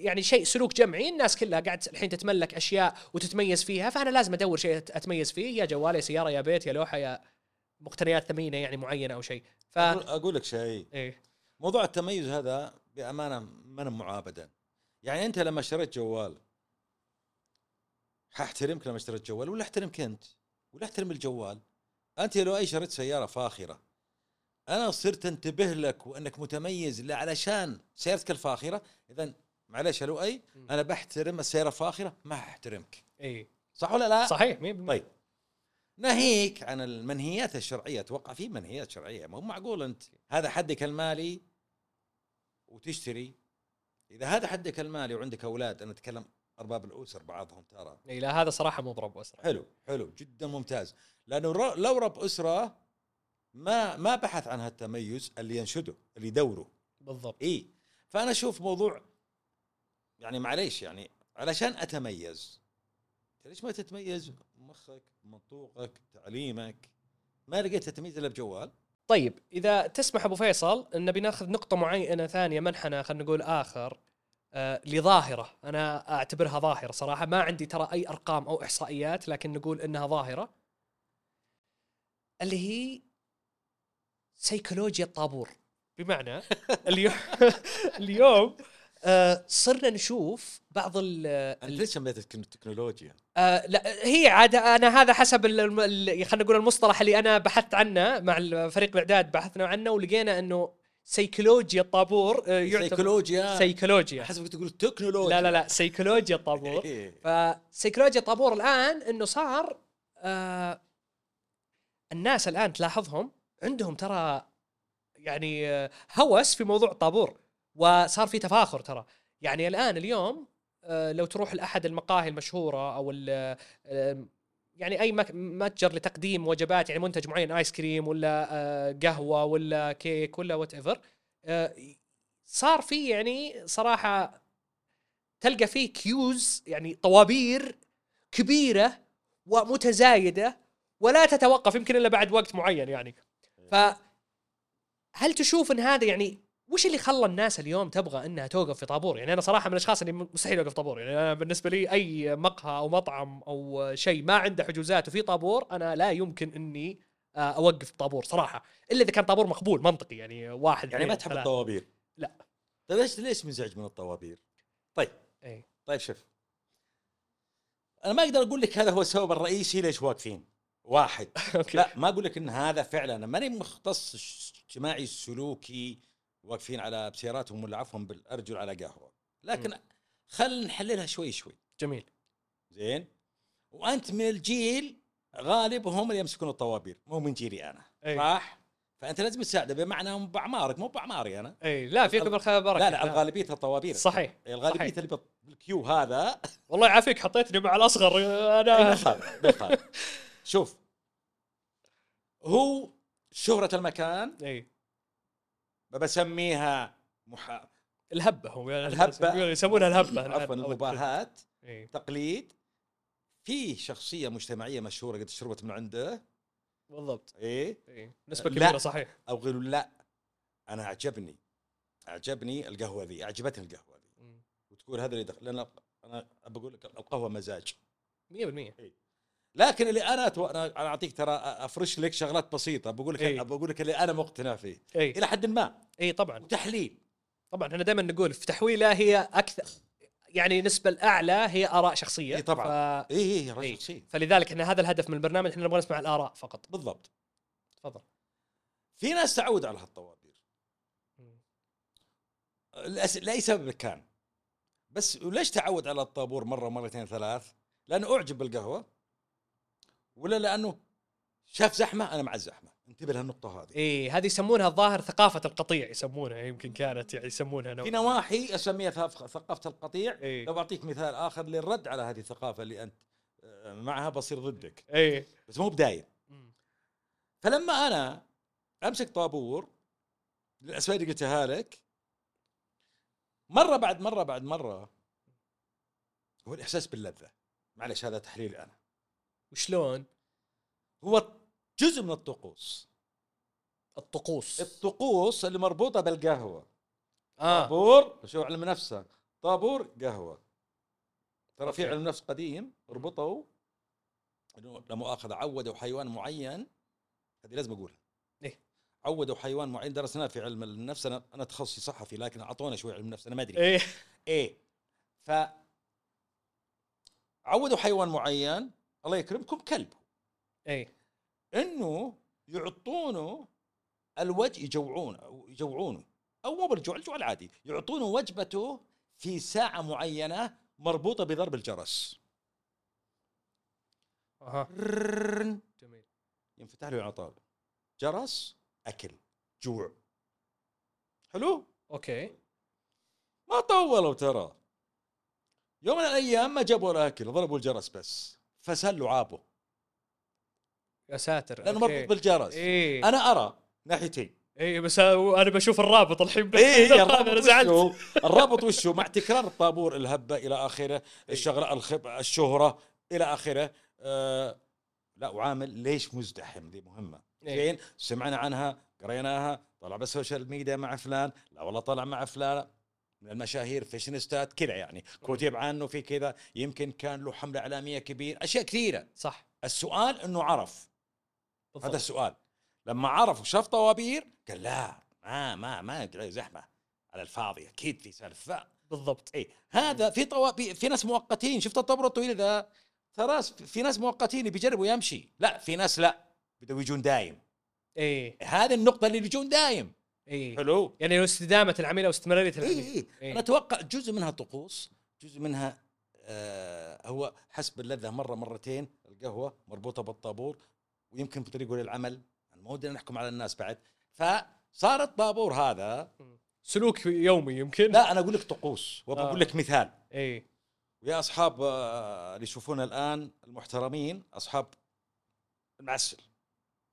يعني شيء سلوك جمعي، الناس كلها قاعد الحين تتملك اشياء وتتميز فيها، فانا لازم ادور شيء اتميز فيه، يا جوال يا سياره يا بيت يا لوحه يا مقتنيات ثمينه يعني معينه او شيء. اقول لك شيء. إيه؟ موضوع التميز هذا بامانه من معابدا، يعني انت لما اشتريت جوال حاحترمك لما اشتريت جوال، ولا احترمك انت ولا احترم الجوال. انت لو اي شريت سياره فاخره، انا صرت انتبه لك وانك متميز لا علشان سيارتك الفاخره، اذا معليش لو اي انا بحترم السياره الفاخره ما احترمك. اي صح ولا لا؟ صحيح 100%. طيب ناهيك عن المنهيات الشرعيه، اتوقع في منهيات شرعيه، مو معقول انت هذا حدك المالي وتشتري. إذا هذا حدك المالي وعندك أولاد، أنا أتكلم أرباب الأسر بعضهم ترى. لا هذا صراحة مو رب أسرة. حلو حلو جدا ممتاز، لأنه لو رب أسرة ما بحث عن هالتميز اللي ينشده اللي يدوره. بالضبط. إيه فأنا أشوف موضوع يعني معليش يعني علشان أتميز، ليش ما تتميز؟ مخك منطوقك تعليمك، ما لقيت التمييز إلا بجوال. طيب إذا تسمح أبو فيصل نبي ناخذ نقطة معينة ثانية منحنى خلينا نقول آخر لظاهرة أنا أعتبرها ظاهرة صراحة، ما عندي ترى أي أرقام أو إحصائيات، لكن نقول إنها ظاهرة، اللي هي سيكولوجيا الطابور. بمعنى اليوم صرنا نشوف بعض ال ليش سميتها تكنولوجيا؟ لا هي عادة، أنا هذا حسب خلينا نقول المصطلح اللي أنا بحثت عنه مع فريق الإعداد، بحثنا عنه ولقينا إنه سيكولوجيا الطابور سيكولوجيا حسبك تقول تكنولوجيا، لا لا لا سيكولوجيا الطابور. فسيكولوجيا الطابور الآن إنه صار الناس الآن تلاحظهم عندهم ترى يعني هوس في موضوع الطابور، وصار في تفاخر ترى. يعني الآن اليوم لو تروح لأحد المقاهي المشهورة أو يعني أي متجر لتقديم وجبات، يعني منتج معين آيس كريم ولا قهوة ولا كيك ولا وات ايفر، صار في يعني صراحة تلقى فيه كيوز يعني طوابير كبيرة ومتزايدة ولا تتوقف يمكن إلا بعد وقت معين يعني. فهل تشوف إن هذا يعني وش اللي خلى الناس اليوم تبغى انها توقف في طابور؟ يعني انا صراحه من الاشخاص اللي مستحيل اوقف طابور، يعني انا بالنسبه لي اي مقهى او مطعم او شيء ما عنده حجوزات وفي طابور انا لا يمكن اني اوقف طابور صراحه، الا اذا كان طابور مقبول منطقي يعني واحد يعني ما تحب الطوابير؟ لا. طيب ليش منزعج من الطوابير؟ طيب اي طيب شوف، انا ما اقدر اقول لك هذا هو السبب الرئيسي ليش واقفين واحد لا ما اقول لك ان هذا فعلا، انا ماني مختص اجتماعي السلوكي واقفين على بسياراتهم ولا عفهم بالارجل على قهوه، لكن خلينا نحللها شوي شوي. جميل زين. وانت من الجيل غالبهم اللي يمسكون الطوابير، مو من جيلي انا صح؟ فانت لازم تساعده، بمعنى باعمارك مو باعماري انا. اي لا فيك بالخبر. لا لا الغالبيه الطوابير صحيح، الغالبيه اللي بالكيو هذا والله يعافيك حطيتني مع الاصغر انا بالخبر. شوف هو شهرة المكان اي بسميها الهبه، هم يعني الهبه يسمونها الهبه عفوا المباهاة تقليد. في شخصيه مجتمعيه مشهوره قد شربت من عنده بالضبط ايه نسبه كبيره صحيح، او غير لا انا اعجبني القهوه ذي، اعجبتني القهوه ذي وتقول هذا اللي دخل، لان انا بقول لك القهوه مزاج 100%. لكن اللي انا اعطيك ترى افرش لك شغلات بسيطه، بقول لك اللي انا مقتنع فيه الى حد ما. اي طبعا وتحليل طبعا، احنا دائما نقول في تحويله هي اكثر يعني نسبه الاعلى هي اراء شخصيه. اي طبعا اي شخصيه، فلذلك احنا هذا الهدف من البرنامج، احنا نبغى نسمع الاراء فقط. بالضبط تفضل. في ناس تعود على هالطوابير لاي سبب كان، بس ليش تعود على الطابور مره مرتين ثلاث؟ لانه اعجب بالقهوه ولا لانه شاف زحمه؟ انا مع الزحمه، انتبه لهالنقطه هذه. اي هذه يسمونها الظاهر ثقافه القطيع يسمونها، يمكن كانت يعني يسمونها في نواحي اسميها ثقافه القطيع. لو بعطيك مثال اخر للرد على هذه الثقافه اللي انت معها بصير ضدك. اي بس مو بدايم. فلما انا امسك طابور للاسباب اللي قلتها لك مره بعد مره هو الاحساس باللذه. معلش هذا تحليل انا. وشلون؟ هو جزء من الطقوس اللي مربوطه بالقهوه. طابور شو علم نفسه، طابور قهوه، ترى في علم نفس قديم ربطوا لا مؤاخذه عودوا حيوان معين، هذه لازم اقولها. ليه؟ عودوا حيوان معين درسناه في علم النفس، انا تخصصي صحفي لكن اعطونا شوي علم نفس، انا ما ادري ايه ف عودوا حيوان معين الله يكرمكم كلب. اي انه يعطونه الوجه، يجوعونه او مو بالجوع، الجوع العادي، يعطونه وجبته في ساعه معينه مربوطه بضرب الجرس. جميل. ينفتح له العطال، جرس، اكل، جوع. حلو اوكي. ما طولوا ترى يوم من الايام ما جابوا الاكل، ضربوا الجرس بس فسلوا عابه. يا ساتر. لانه مربوط بالجرس. انا ارى ناحيتين. اي بس انا بشوف الرابط الحين. الرابط وشو؟ الرابط وشو؟ مع تكرار الطابور، الهبه الى اخره، الشغله، الشهره الى اخره. لا وعامل ليش مزدحم، ذي مهمه. زين سمعنا عنها، قريناها، طلع بالسوشيال ميديا مع فلان، لا والله طلع مع فلان. من المشاهير فاشينيستات كذا يعني، كتب عنه في كذا، يمكن كان له حملة إعلامية كبيرة، أشياء كثيرة. صح. السؤال إنه عرف بالضبط. هذا السؤال لما عرف وشاف طوابير قال لا ما زحمة على الفاضي، أكيد في سالفة. بالضبط. إيه هذا في طوابير، في ناس مؤقتين، شفت الطبرة الطويلة ذا ترى في ناس مؤقتين بيجربوا يمشي، لا في ناس لا بدو يجون دايم. إيه هذه النقطة اللي يجون دايم. إيه. حلو، يعني لو استدامه العمل او استمراريه العمل. إيه. إيه. انا اتوقع جزء منها طقوس، جزء منها هو حسب اللذه، مره مرتين القهوه مربوطه بالطابور، ويمكن بطريقه للعمل، انا ما ودي نحكم على الناس بعد، فصار الطابور هذا سلوك يومي يمكن. لا انا اقول لك طقوس وبقول لك مثال. اي ويا اصحاب اللي يشوفونا الان المحترمين، اصحاب المعسل،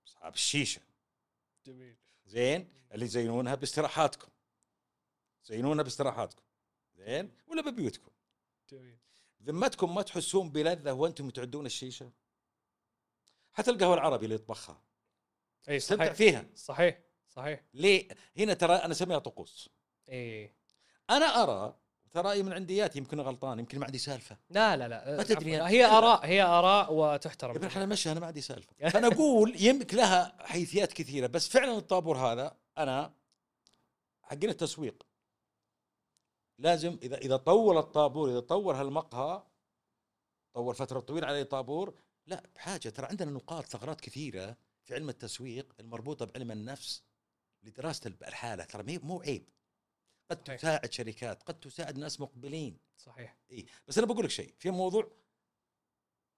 اصحاب الشيشه، جميل زين، اللي زينونها باستراحاتكم، زينونها باستراحاتكم زين ولا ببيوتكم. جميل. ذمتكم ما تحسون بلذه وانتم تعدون الشيشه؟ حتى القهوه العربي اللي يطبخها اي صحيح فيها. صحيح صحيح. ليه هنا ترى انا اسميها طقوس. اي انا ارى ترى من عندياتي، يمكن غلطان، يمكن ما عندي سالفه. لا لا لا ما تدري، هي اراء، هي اراء وتحترم. ابن حلال مشى، انا ما عندي سالفه. فانا اقول يمكن لها حيثيات كثيره، بس فعلا الطابور هذا انا حقين التسويق لازم اذا طول الطابور، اذا طور هالمقهى طور فتره طويله عليه طابور، لا بحاجه. ترى عندنا نقاط ثغرات كثيره في علم التسويق المربوطه بعلم النفس لدراسه الحاله، ترى مو عيب، قد تساعد شركات، قد تساعد ناس مقبلين. صحيح. اي بس انا بقول لك شيء في موضوع،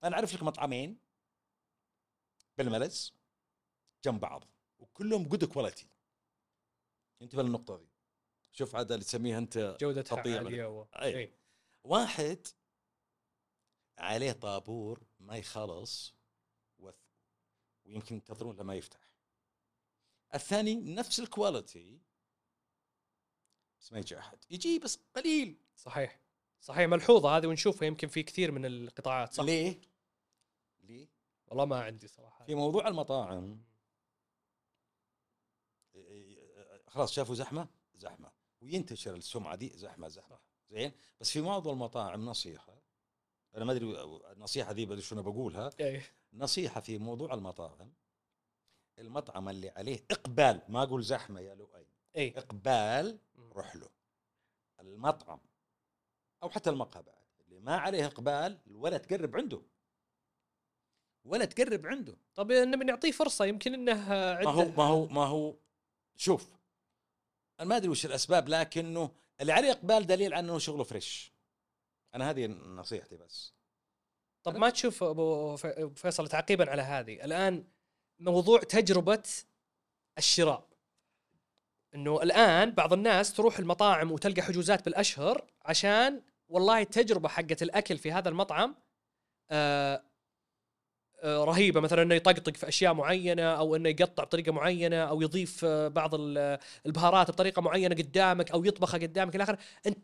انا اعرف لك مطعمين بالملز جنب بعض وكلهم جود كواليتي، انتبه للنقطه دي. شوف عاد اللي تسميها انت جوده خطيره. اي واحد عليه طابور ما يخلص ويمكن ينتظرون لما يفتح، الثاني نفس الكواليتي بس ما يجي احد، يجي بس قليل. صحيح صحيح، ملحوظه هذه ونشوفها يمكن في كثير من القطاعات. صح. ليه؟ ليه؟ والله ما عندي صراحه في موضوع المطاعم. خلاص شافوا زحمه زحمه وينتشر السمعه دي زحمه زحمه. زين بس في بعض المطاعم نصيحه، انا ما ادري النصيحه دي بدي شنو بقولها. نصيحه في موضوع المطاعم، المطعم اللي عليه اقبال، ما اقول زحمه يا لؤي، أي اقبال روح له. المطعم او حتى المقهى بعد اللي ما عليه اقبال ولا تقرب عنده، ولا تقرب عنده. طب نبي نعطيه فرصه يمكن انه ما هو شوف انا ما ادري وش الاسباب، لكنه اللي عليه اقبال دليل على انه شغله فريش. انا هذه نصيحتي بس. طب ما تشوف ابو فيصل تعقيبا على هذه الان موضوع تجربه الشراء، انه الان بعض الناس تروح المطاعم وتلقى حجوزات بالاشهر عشان والله التجربه حقت الاكل في هذا المطعم رهيبه، مثلا انه يطقطق في اشياء معينه، او انه يقطع بطريقه معينه، او يضيف بعض البهارات بطريقه معينه قدامك، او يطبخها قدامك الى اخره. انت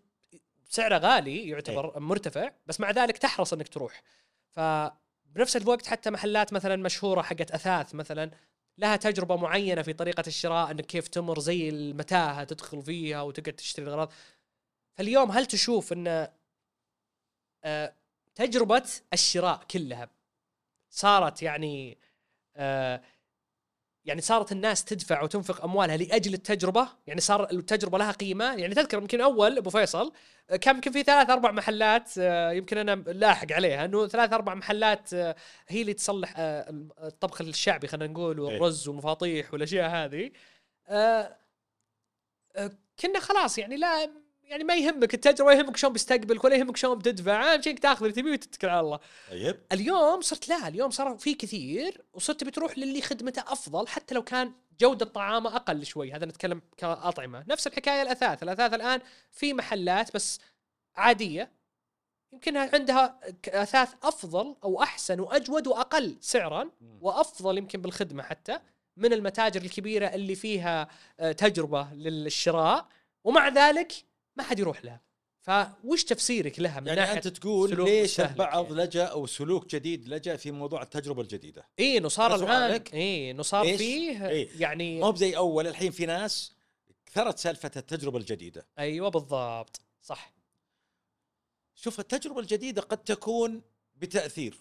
سعره غالي يعتبر مرتفع، بس مع ذلك تحرص انك تروح. فبنفس الوقت حتى محلات مثلا مشهوره حقت اثاث مثلا لها تجربة معينة في طريقة الشراء، انك كيف تمر زي المتاهة تدخل فيها وتقعد تشتري الأغراض. فاليوم هل تشوف ان تجربة الشراء كلها صارت يعني صارت الناس تدفع وتنفق اموالها لاجل التجربه، يعني صار التجربه لها قيمه؟ يعني تذكر يمكن اول ابو فيصل كان يمكن في 3-4 محلات، يمكن انا لاحق عليها انه 3-4 محلات هي اللي تصلح الطبخ الشعبي، خلينا نقول، والرز والمفاطيح والاشياء هذه. كنا خلاص يعني لا يعني ما يهمك التجربه، ولا يهمك شلون بيستقبلك، ولا يهمك شلون بتدفع، اهم شيء تاخذ اللي تبيه وتتكل على الله. طيب اليوم صرت لا، اليوم صار في كثير، وصرت بتروح للي خدمته افضل حتى لو كان جوده طعامه اقل شوي. هذا نتكلم كاطعمه. نفس الحكايه الاثاث، الاثاث الان في محلات بس عاديه يمكن عندها اثاث افضل او احسن واجود واقل سعرا وافضل يمكن بالخدمه حتى من المتاجر الكبيره اللي فيها تجربه للشراء، ومع ذلك ما حد يروح لها. فوش تفسيرك لها من يعني ناحية؟ انت تقول ليش البعض لجأ او سلوك جديد لجأ في موضوع التجربه الجديده؟ اي انه صار الان، اي انه صار فيه يعني مو زي اول. الحين في ناس اكثرت سالفه التجربه الجديده. ايوه بالضبط صح. شوف التجربه الجديده قد تكون بتاثير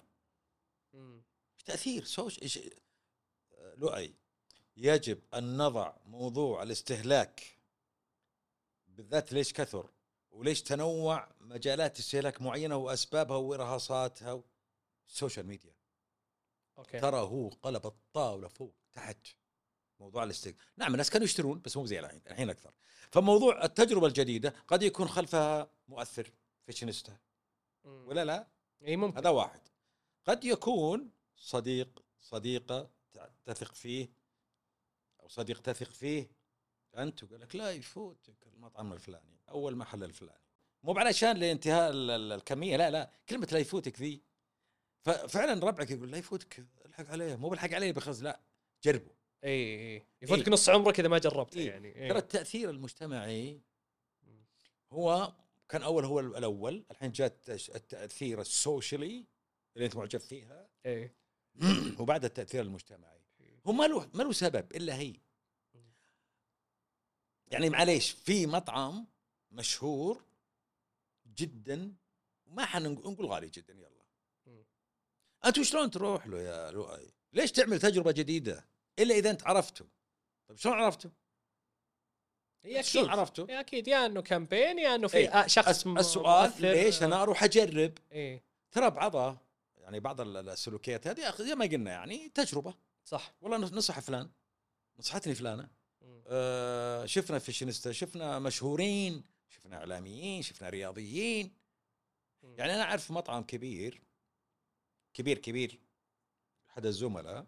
لؤي، يجب ان نضع موضوع الاستهلاك بالذات ليش كثر وليش تنوع مجالات استهلاك معينه واسبابها ورهاصاتها. السوشيال ميديا أوكي. ترى هو قلب الطاوله فوق تحت موضوع الاستهلاك. نعم الناس كانوا يشترون بس مو زي الحين، الحين اكثر. فموضوع التجربه الجديده قد يكون خلفها مؤثر فاشينيستا ولا لا؟ اي ممكن. هذا واحد. قد يكون صديق صديقه تثق فيه او صديق تثق فيه انت، وقال لك لا يفوتك المطعم الفلاني او المحل الفلاني، مو علشان لانتهاء الكميه، لا لا، كلمه لا يفوتك ذي ففعلا ربعك يقول لا يفوتك الحق عليه، مو بالحق عليه بخز، لا جربه. اي اي يفوتك نص عمرك اذا ما جربت. إيه. يعني ترى التاثير المجتمعي هو كان اول هو الاول، الحين جاء التاثير السوشيالي اللي انت معجب فيها. اي وبعد التاثير المجتمعي هو ما له سبب الا هي. يعني معليش في مطعم مشهور جدا ما حنقول غالي جدا، يلا انت شلون تروح له يا لؤي؟ ليش تعمل تجربه جديده الا اذا انت عرفته؟ طيب شلون عرفته؟ شلون عرفته؟ يا اكيد يا انه كامبين يا انه في شخص. السؤال ليش انا اروح اجرب؟ ترى بعضها يعني بعض السلوكيات هذه زي ما قلنا يعني تجربه. صح والله نصح فلان، نصحتني فلانه، شفنا فاشينيستا، شفنا مشهورين، شفنا اعلاميين، شفنا رياضيين. يعني انا اعرف مطعم كبير كبير كبير، احد الزملاء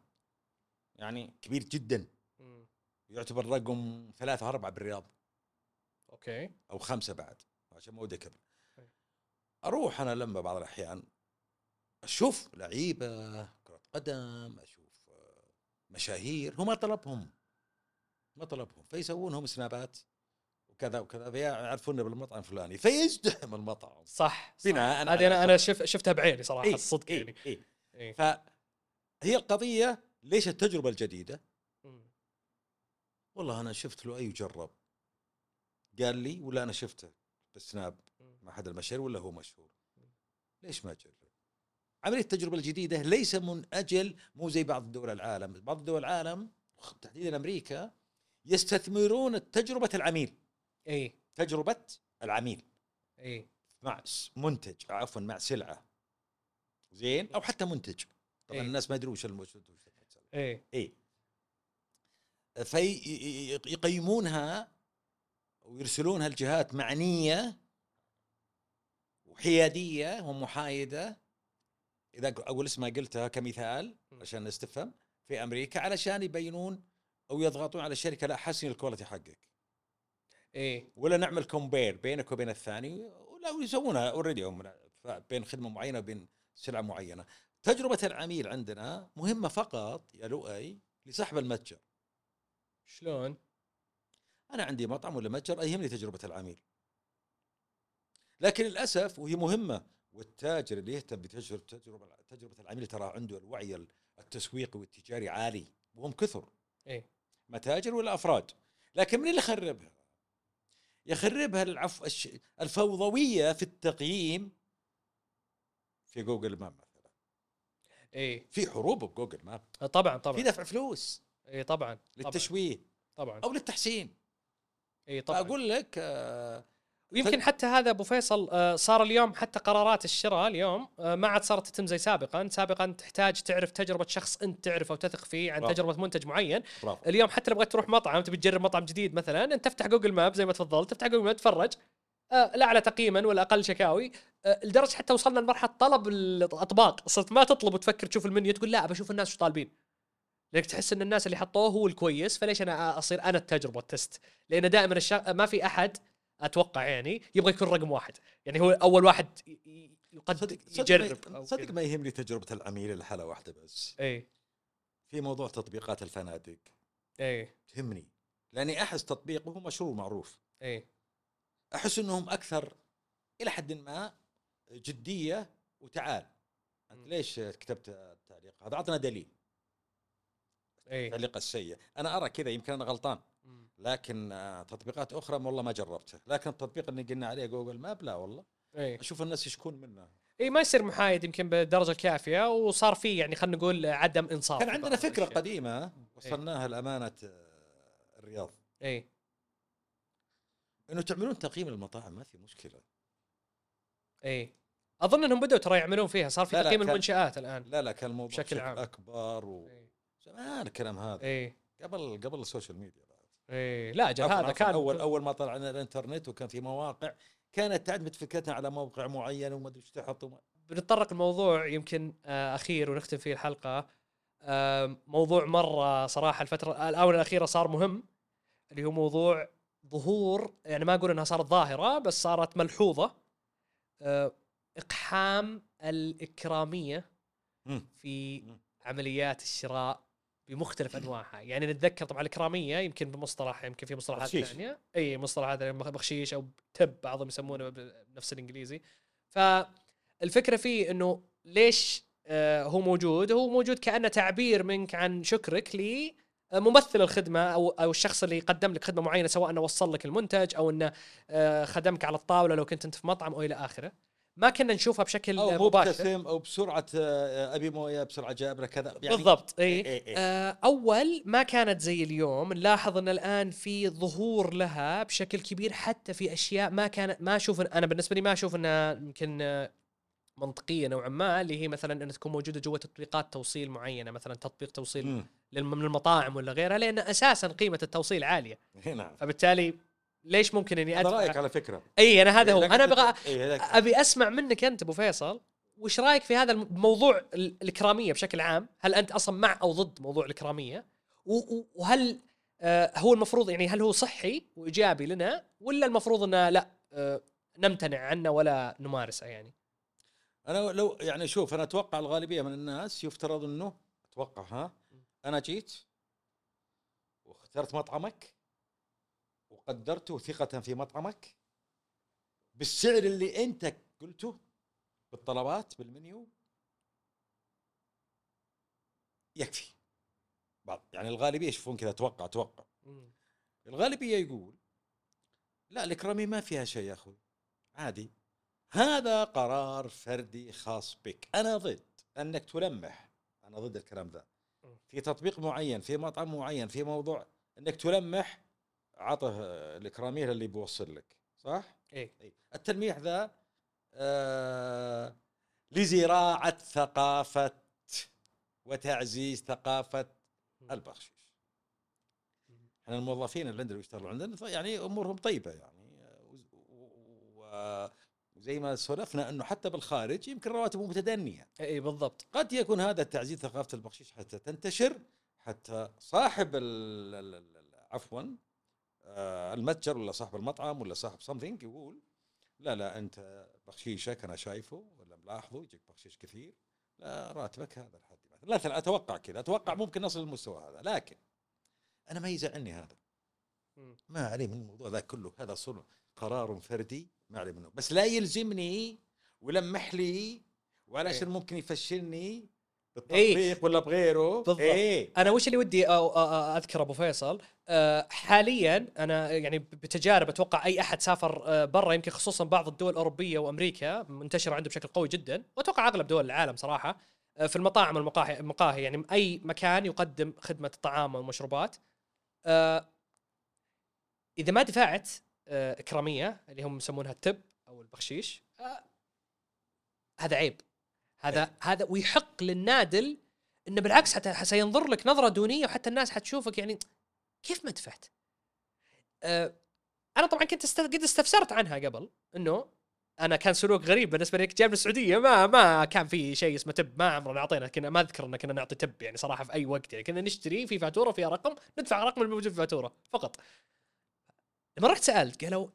يعني كبير جدا، يعتبر رقم 3 أو 4 بالرياض. اوكي او 5 بعد عشان ما ودي كبر. اروح انا لما بعض الاحيان اشوف لعيبه كره قدم، اشوف مشاهير، هو ما طلبهم فيسوونهم سنابات وكذا وكذا، فيعرفونا بالمطعم الفلاني فيزدحم المطعم. صح بناء. هذه انا شفتها بعيني صراحه. إيه الصدق. إيه يعني إيه. فهي القضيه ليش التجربه الجديده؟ والله انا شفت له اي وجرب قال لي، ولا انا شفته بالسناب مع احد المشاهير ولا هو مشهور، ليش ما جرب؟ عمليه التجربه الجديده ليس من اجل، مو زي بعض دول العالم، بعض دول العالم تحديدا امريكا يستثمرون تجربه العميل. اي تجربه العميل. اي مع منتج، عفوا مع سلعه زين او حتى منتج. طبعا إيه؟ الناس ما يدرون وش الموجود. اي اي في يقيمونها ويرسلونها لجهات معنيه وحياديه ومحايده، اذا اقول اسمها قلتها كمثال عشان نستفهم، في امريكا علشان يبينون او يضغطون على الشركه لا حسن الكواليتي حقك. ايه ولا نعمل كومبير بينك وبين الثاني، ولا يسوونها اوريدي بين خدمه معينه وبين سلعه معينه. تجربه العميل عندنا مهمه فقط يا لؤي لسحب المتجر. شلون؟ انا عندي مطعم ولا متجر، يهمني تجربه العميل. لكن للاسف وهي مهمه، والتاجر اللي يهتم بتجربه العميل ترى عنده الوعي التسويقي والتجاري عالي، وهم كثر. ايه متاجر ولا افراد، لكن من اللي يخربها؟ يخربها الفوضويه في التقييم في جوجل ماب مثلا. ايه في حروب بجوجل ماب طبعا طبعا، في دفع فلوس. ايه طبعا للتشويه طبعا او للتحسين. ايه طبعا اقول لك ويمكن حتى هذا ابو فيصل صار اليوم حتى قرارات الشراء اليوم ما عاد صارت تتم زي سابقا. سابقا تحتاج تعرف تجربه شخص انت تعرفه وتثق فيه عن برافو. تجربه منتج معين. برافو. اليوم حتى لو بغيت تروح مطعم تبي تجرب مطعم جديد مثلا، انت تفتح جوجل ماب زي ما تفضلت، تفتح جوجل ماب تتفرج الاعلى تقييما والاقل شكاوي، لدرجه حتى وصلنا لمرحله طلب الاطباق، صرت ما تطلب وتفكر تشوف المنيو، تقول لا بشوف الناس شو طالبين، لأنك تحس ان الناس اللي حطوه هو الكويس، فليش انا اصير انا التجربه التست؟ لان دائما ما في احد اتوقع يعني يبغى يكون رقم واحد، يعني هو اول واحد يجرب. صدق ما يهمني تجربه العميل لحاله واحده بس. اي في موضوع تطبيقات الفنادق اي تهمني، لاني احس تطبيقه هو مشروع معروف. اي احس انهم اكثر الى حد ما جديه وتعال انت ليش كتبت التعليق هذا؟ اعطنا دليل. اي التعليق السيء، انا ارى كذا، يمكن انا غلطان لكن تطبيقات اخرى والله ما جربته، لكن التطبيق اللي قلنا عليه جوجل ماب لا والله أي. اشوف الناس يشكون منه. اي ما يصير محايد يمكن بالدرجه الكافيه، وصار في يعني خلينا نقول عدم انصاف. كان عندنا فكره قديمه وصلناها لامانه الرياض اي، انه تعملون تقييم المطاعم ما في مشكله. اي اظن انهم بدأوا ترى يعملون فيها، صار في تقييم المنشآت الان. لا لا كان الموضوع بشكل عام اكبر زمان الكلام هذا اي، قبل السوشيال ميديا بعد اي. لا جاء هذا كان اول ما طلع لنا الانترنت، وكان في مواقع كانت تعتمد فكرتها على موقع معين وما ادري ايش تحط. بنتطرق الموضوع يمكن اخير ونختم فيه الحلقه، موضوع مره صراحه الفتره الاونه الاخيره صار مهم، اللي هو موضوع ظهور، يعني ما اقول انها صارت ظاهره بس صارت ملحوظه، اقحام الاكراميه في عمليات الشراء بمختلف انواعها. يعني نتذكر طبعا الاكراميه يمكن بمصطلح، يمكن في مصطلحات ثانيه اي، مصطلحات بخشيش او تب بعضهم يسمونه بنفس الانجليزي. فالفكره فيه انه ليش هو موجود؟ هو موجود كانه تعبير منك عن شكرك لممثل الخدمه او الشخص اللي قدم لك خدمه معينه، سواء انه وصل لك المنتج او انه خدمك على الطاوله لو كنت انت في مطعم او الى اخره. ما كنا نشوفها بشكل مباشر او بسرعه ابي مويه بسرعه جابره كذا يعني بالضبط اي اول ما كانت زي اليوم. نلاحظ ان الان في ظهور لها بشكل كبير، حتى في اشياء ما كانت، ما اشوف انا بالنسبه لي ما اشوف انها يمكن منطقيه نوعا ما، اللي هي مثلا ان تكون موجوده جوه تطبيقات توصيل معينه، مثلا تطبيق توصيل من المطاعم ولا غيرها، لان اساسا قيمه التوصيل عاليه نعم. فبالتالي ليش ممكن اني ادفع؟ رايك على فكره اي انا هذا هو انا ابي اسمع منك انت ابو فيصل، وش رايك في هذا الموضوع الاكراميه بشكل عام؟ هل انت اصلا مع او ضد موضوع الاكراميه؟ وهل هو المفروض يعني هل هو صحي وايجابي لنا، ولا المفروض انه لا نمتنع عنه ولا نمارسه؟ يعني انا لو يعني شوف، انا اتوقع الغالبيه من الناس يفترض انه اتوقع انا جيت واخترت مطعمك وقدرته ثقة في مطعمك بالسعر اللي أنت قلته بالطلبات بالمنيو يكفي. بعض يعني الغالبية يشوفون كذا، أتوقع الغالبية يقول لا الإكرامية ما فيها شيء يا أخوي عادي، هذا قرار فردي خاص بك. أنا ضد أنك تلمح، أنا ضد الكلام ذا في تطبيق معين في مطعم معين في موضوع، أنك تلمح عطه الإكرامية اللي بيوصل لك صح؟ إيه؟ التلميح ذا لزراعة ثقافة وتعزيز ثقافة البخشيش. احنا الموظفين اللي عندنا يشتغلوا عندنا يعني أمورهم طيبة يعني، وزي ما سولفنا أنه حتى بالخارج يمكن رواتبهم متدنية. إيه بالضبط. قد يكون هذا تعزيز ثقافة البخشيش حتى تنتشر، حتى صاحب عفواً المتجر ولا صاحب المطعم ولا صاحب something يقول لا أنت بخشيشك أنا شايفه ولا ملاحظه يجيك بخشيش كثير، لا راتبك هذا الحد مثلا. أتوقع كذا، أتوقع ممكن نصل للمستوى هذا، لكن أنا ما يزعلني هذا، ما عليه من الموضوع ذا كله. هذا صنع قرار فردي ما عليه منه، بس لا يلزمني ولمح لي وعلشان ممكن يفشلني بالتطبيق ولا بغيره. انا وش اللي ودي اذكر ابو فيصل، حاليا انا يعني بتجارب اتوقع اي احد سافر برا، يمكن خصوصا بعض الدول الاوروبيه وامريكا منتشره عنده بشكل قوي جدا، واتوقع اغلب دول العالم صراحه في المطاعم المقاهي، يعني اي مكان يقدم خدمه الطعام والمشروبات، اذا ما دفعت اكراميه اللي هم يسمونها التب او البخشيش، هذا عيب. هذا ويحق للنادل انه بالعكس حتى سينظر لك نظره دونيه، وحتى الناس حتشوفك يعني كيف ما دفعت. انا طبعا كنت قد استفسرت عنها قبل، انه انا كان سلوك غريب بالنسبه لي، جاي من السعوديه ما كان في شيء اسمه تب، ما عمرنا اعطينا، كنا ما اذكر ان كنا نعطي تب يعني صراحه في اي وقت، يعني كنا نشتري في فاتوره فيها رقم، ندفع رقم الموجود في الفاتوره فقط. لما رحت سالت قالوا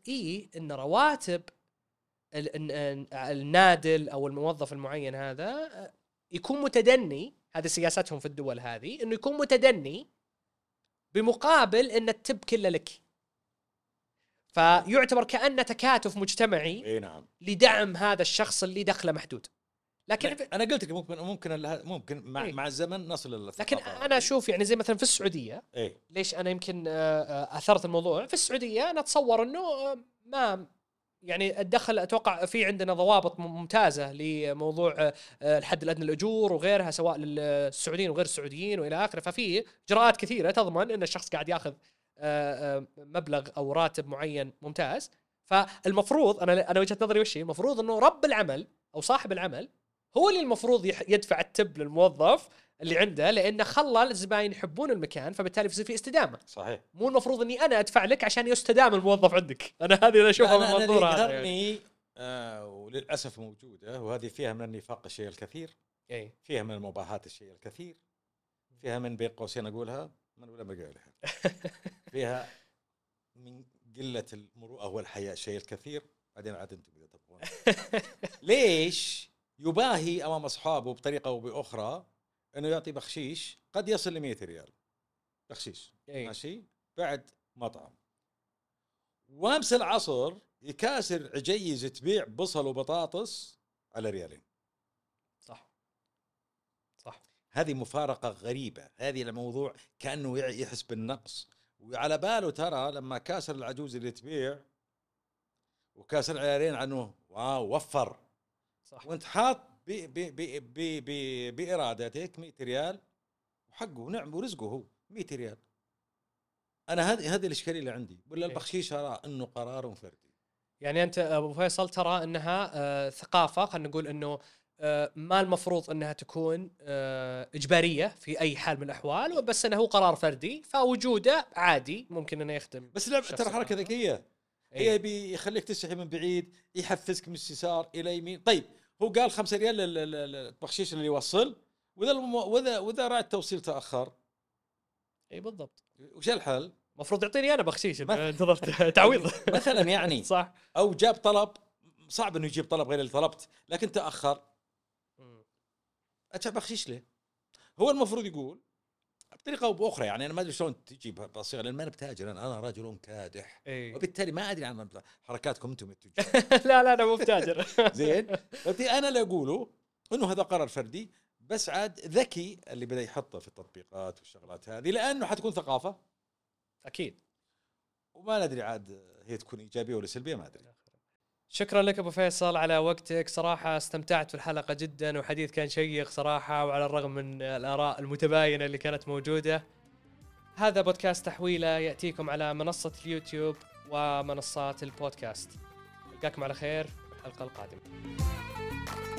ان رواتب النادل او الموظف المعين هذا يكون متدني، هذه سياستهم في الدول هذه، انه يكون متدني بمقابل ان التب كله لك، فيعتبر كأنه تكاتف مجتمعي لدعم هذا الشخص اللي دخله محدود. لكن انا قلت لك ممكن مع إيه؟ مع الزمن نصل للثقافة. لكن انا اشوف يعني زي مثلا في السعوديه إيه؟ ليش انا يمكن اثرت الموضوع في السعوديه، انا اتصور انه ما يعني الدخل اتوقع في عندنا ضوابط ممتازه لموضوع الحد الادنى للاجور وغيرها سواء للسعوديين وغير السعوديين والى اخره، ففي اجراءات كثيره تضمن ان الشخص قاعد ياخذ مبلغ او راتب معين ممتاز. فالمفروض انا وجهه نظري وش هي، المفروض انه رب العمل او صاحب العمل هو اللي المفروض يدفع التب للموظف اللي عنده، لانه خلى الزباين يحبون المكان فبالتالي يصير في استدامه. صحيح، مو المفروض اني انا ادفع لك عشان يستدام الموظف عندك. انا هذه اللي اشوفها من منظور هذا يعني. وللاسف موجوده، وهذه فيها من النفاق الشيء الكثير، اي فيها من المباهات الشيء الكثير، فيها من بين قوسين اقولها من ولا بقولها فيها من قله المروءه والحياء شيء الكثير. بعدين عاد انتم اذا تبغون ليش يباهي امام اصحابه بطريقه او باخرى انه يعطي بخشيش قد يصل ل 100 ريال بخشيش أي. ماشي بعد مطعم، وامس العصر يكاسر عجيز تبيع بصل وبطاطس على ريالين. صح صح، هذه مفارقه غريبه، هذه الموضوع كانه يحس بالنقص وعلى باله. ترى لما كاسر العجوز اللي تبيع وكاسر عيالين عنه واو وفر. صح. وانت حاط بإرادتك 100 ريال وحقه ونعم ورزقه هو 100 ريال. أنا هذه الإشكالية اللي عندي. ولا البخشيش أرى أنه قرار فردي. يعني أنت أبو فيصل ترى أنها ثقافة، خلينا نقول أنه ما المفروض أنها تكون إجبارية في أي حال من الأحوال، وبس أنه هو قرار فردي فوجوده عادي ممكن أنه يخدم. بس لا ترى حركة ذكية هي أيه. يخليك تسحي من بعيد، يحفزك من اليسار الى يمين. طيب هو قال 5 ريال للبخشيش اللي يوصل، واذا راعي التوصيل تاخر. اي بالضبط، وش الحل؟ المفروض يعطيني انا بخشيش انتظرت تعويض مثلا يعني. صح، او جاب طلب، صعب انه يجيب طلب غير اللي طلبت لكن تاخر، ادفع بخشيش ليه؟ هو المفروض يقول بطريقه او باخرى. يعني انا ما ادري شلون تجي بصيغه، لان ما انا بتاجر، انا رجل كادح أيه. وبالتالي ما ادري عن حركاتكم انتم التجار لا انا مو بتاجر زين، انا لا اقوله انه هذا قرار فردي، بس عاد ذكي اللي بدا يحطه في التطبيقات والشغلات هذه، لانه حتكون ثقافه اكيد، وما ندري عاد هي تكون ايجابيه ولا سلبيه، ما ادري. شكرا لك أبو فيصل على وقتك، صراحة استمتعت في الحلقة جدا، وحديث كان شيق صراحة، وعلى الرغم من الآراء المتباينة اللي كانت موجودة. هذا بودكاست تحويلة يأتيكم على منصة اليوتيوب ومنصات البودكاست. نلقاكم على خير الحلقة القادمة.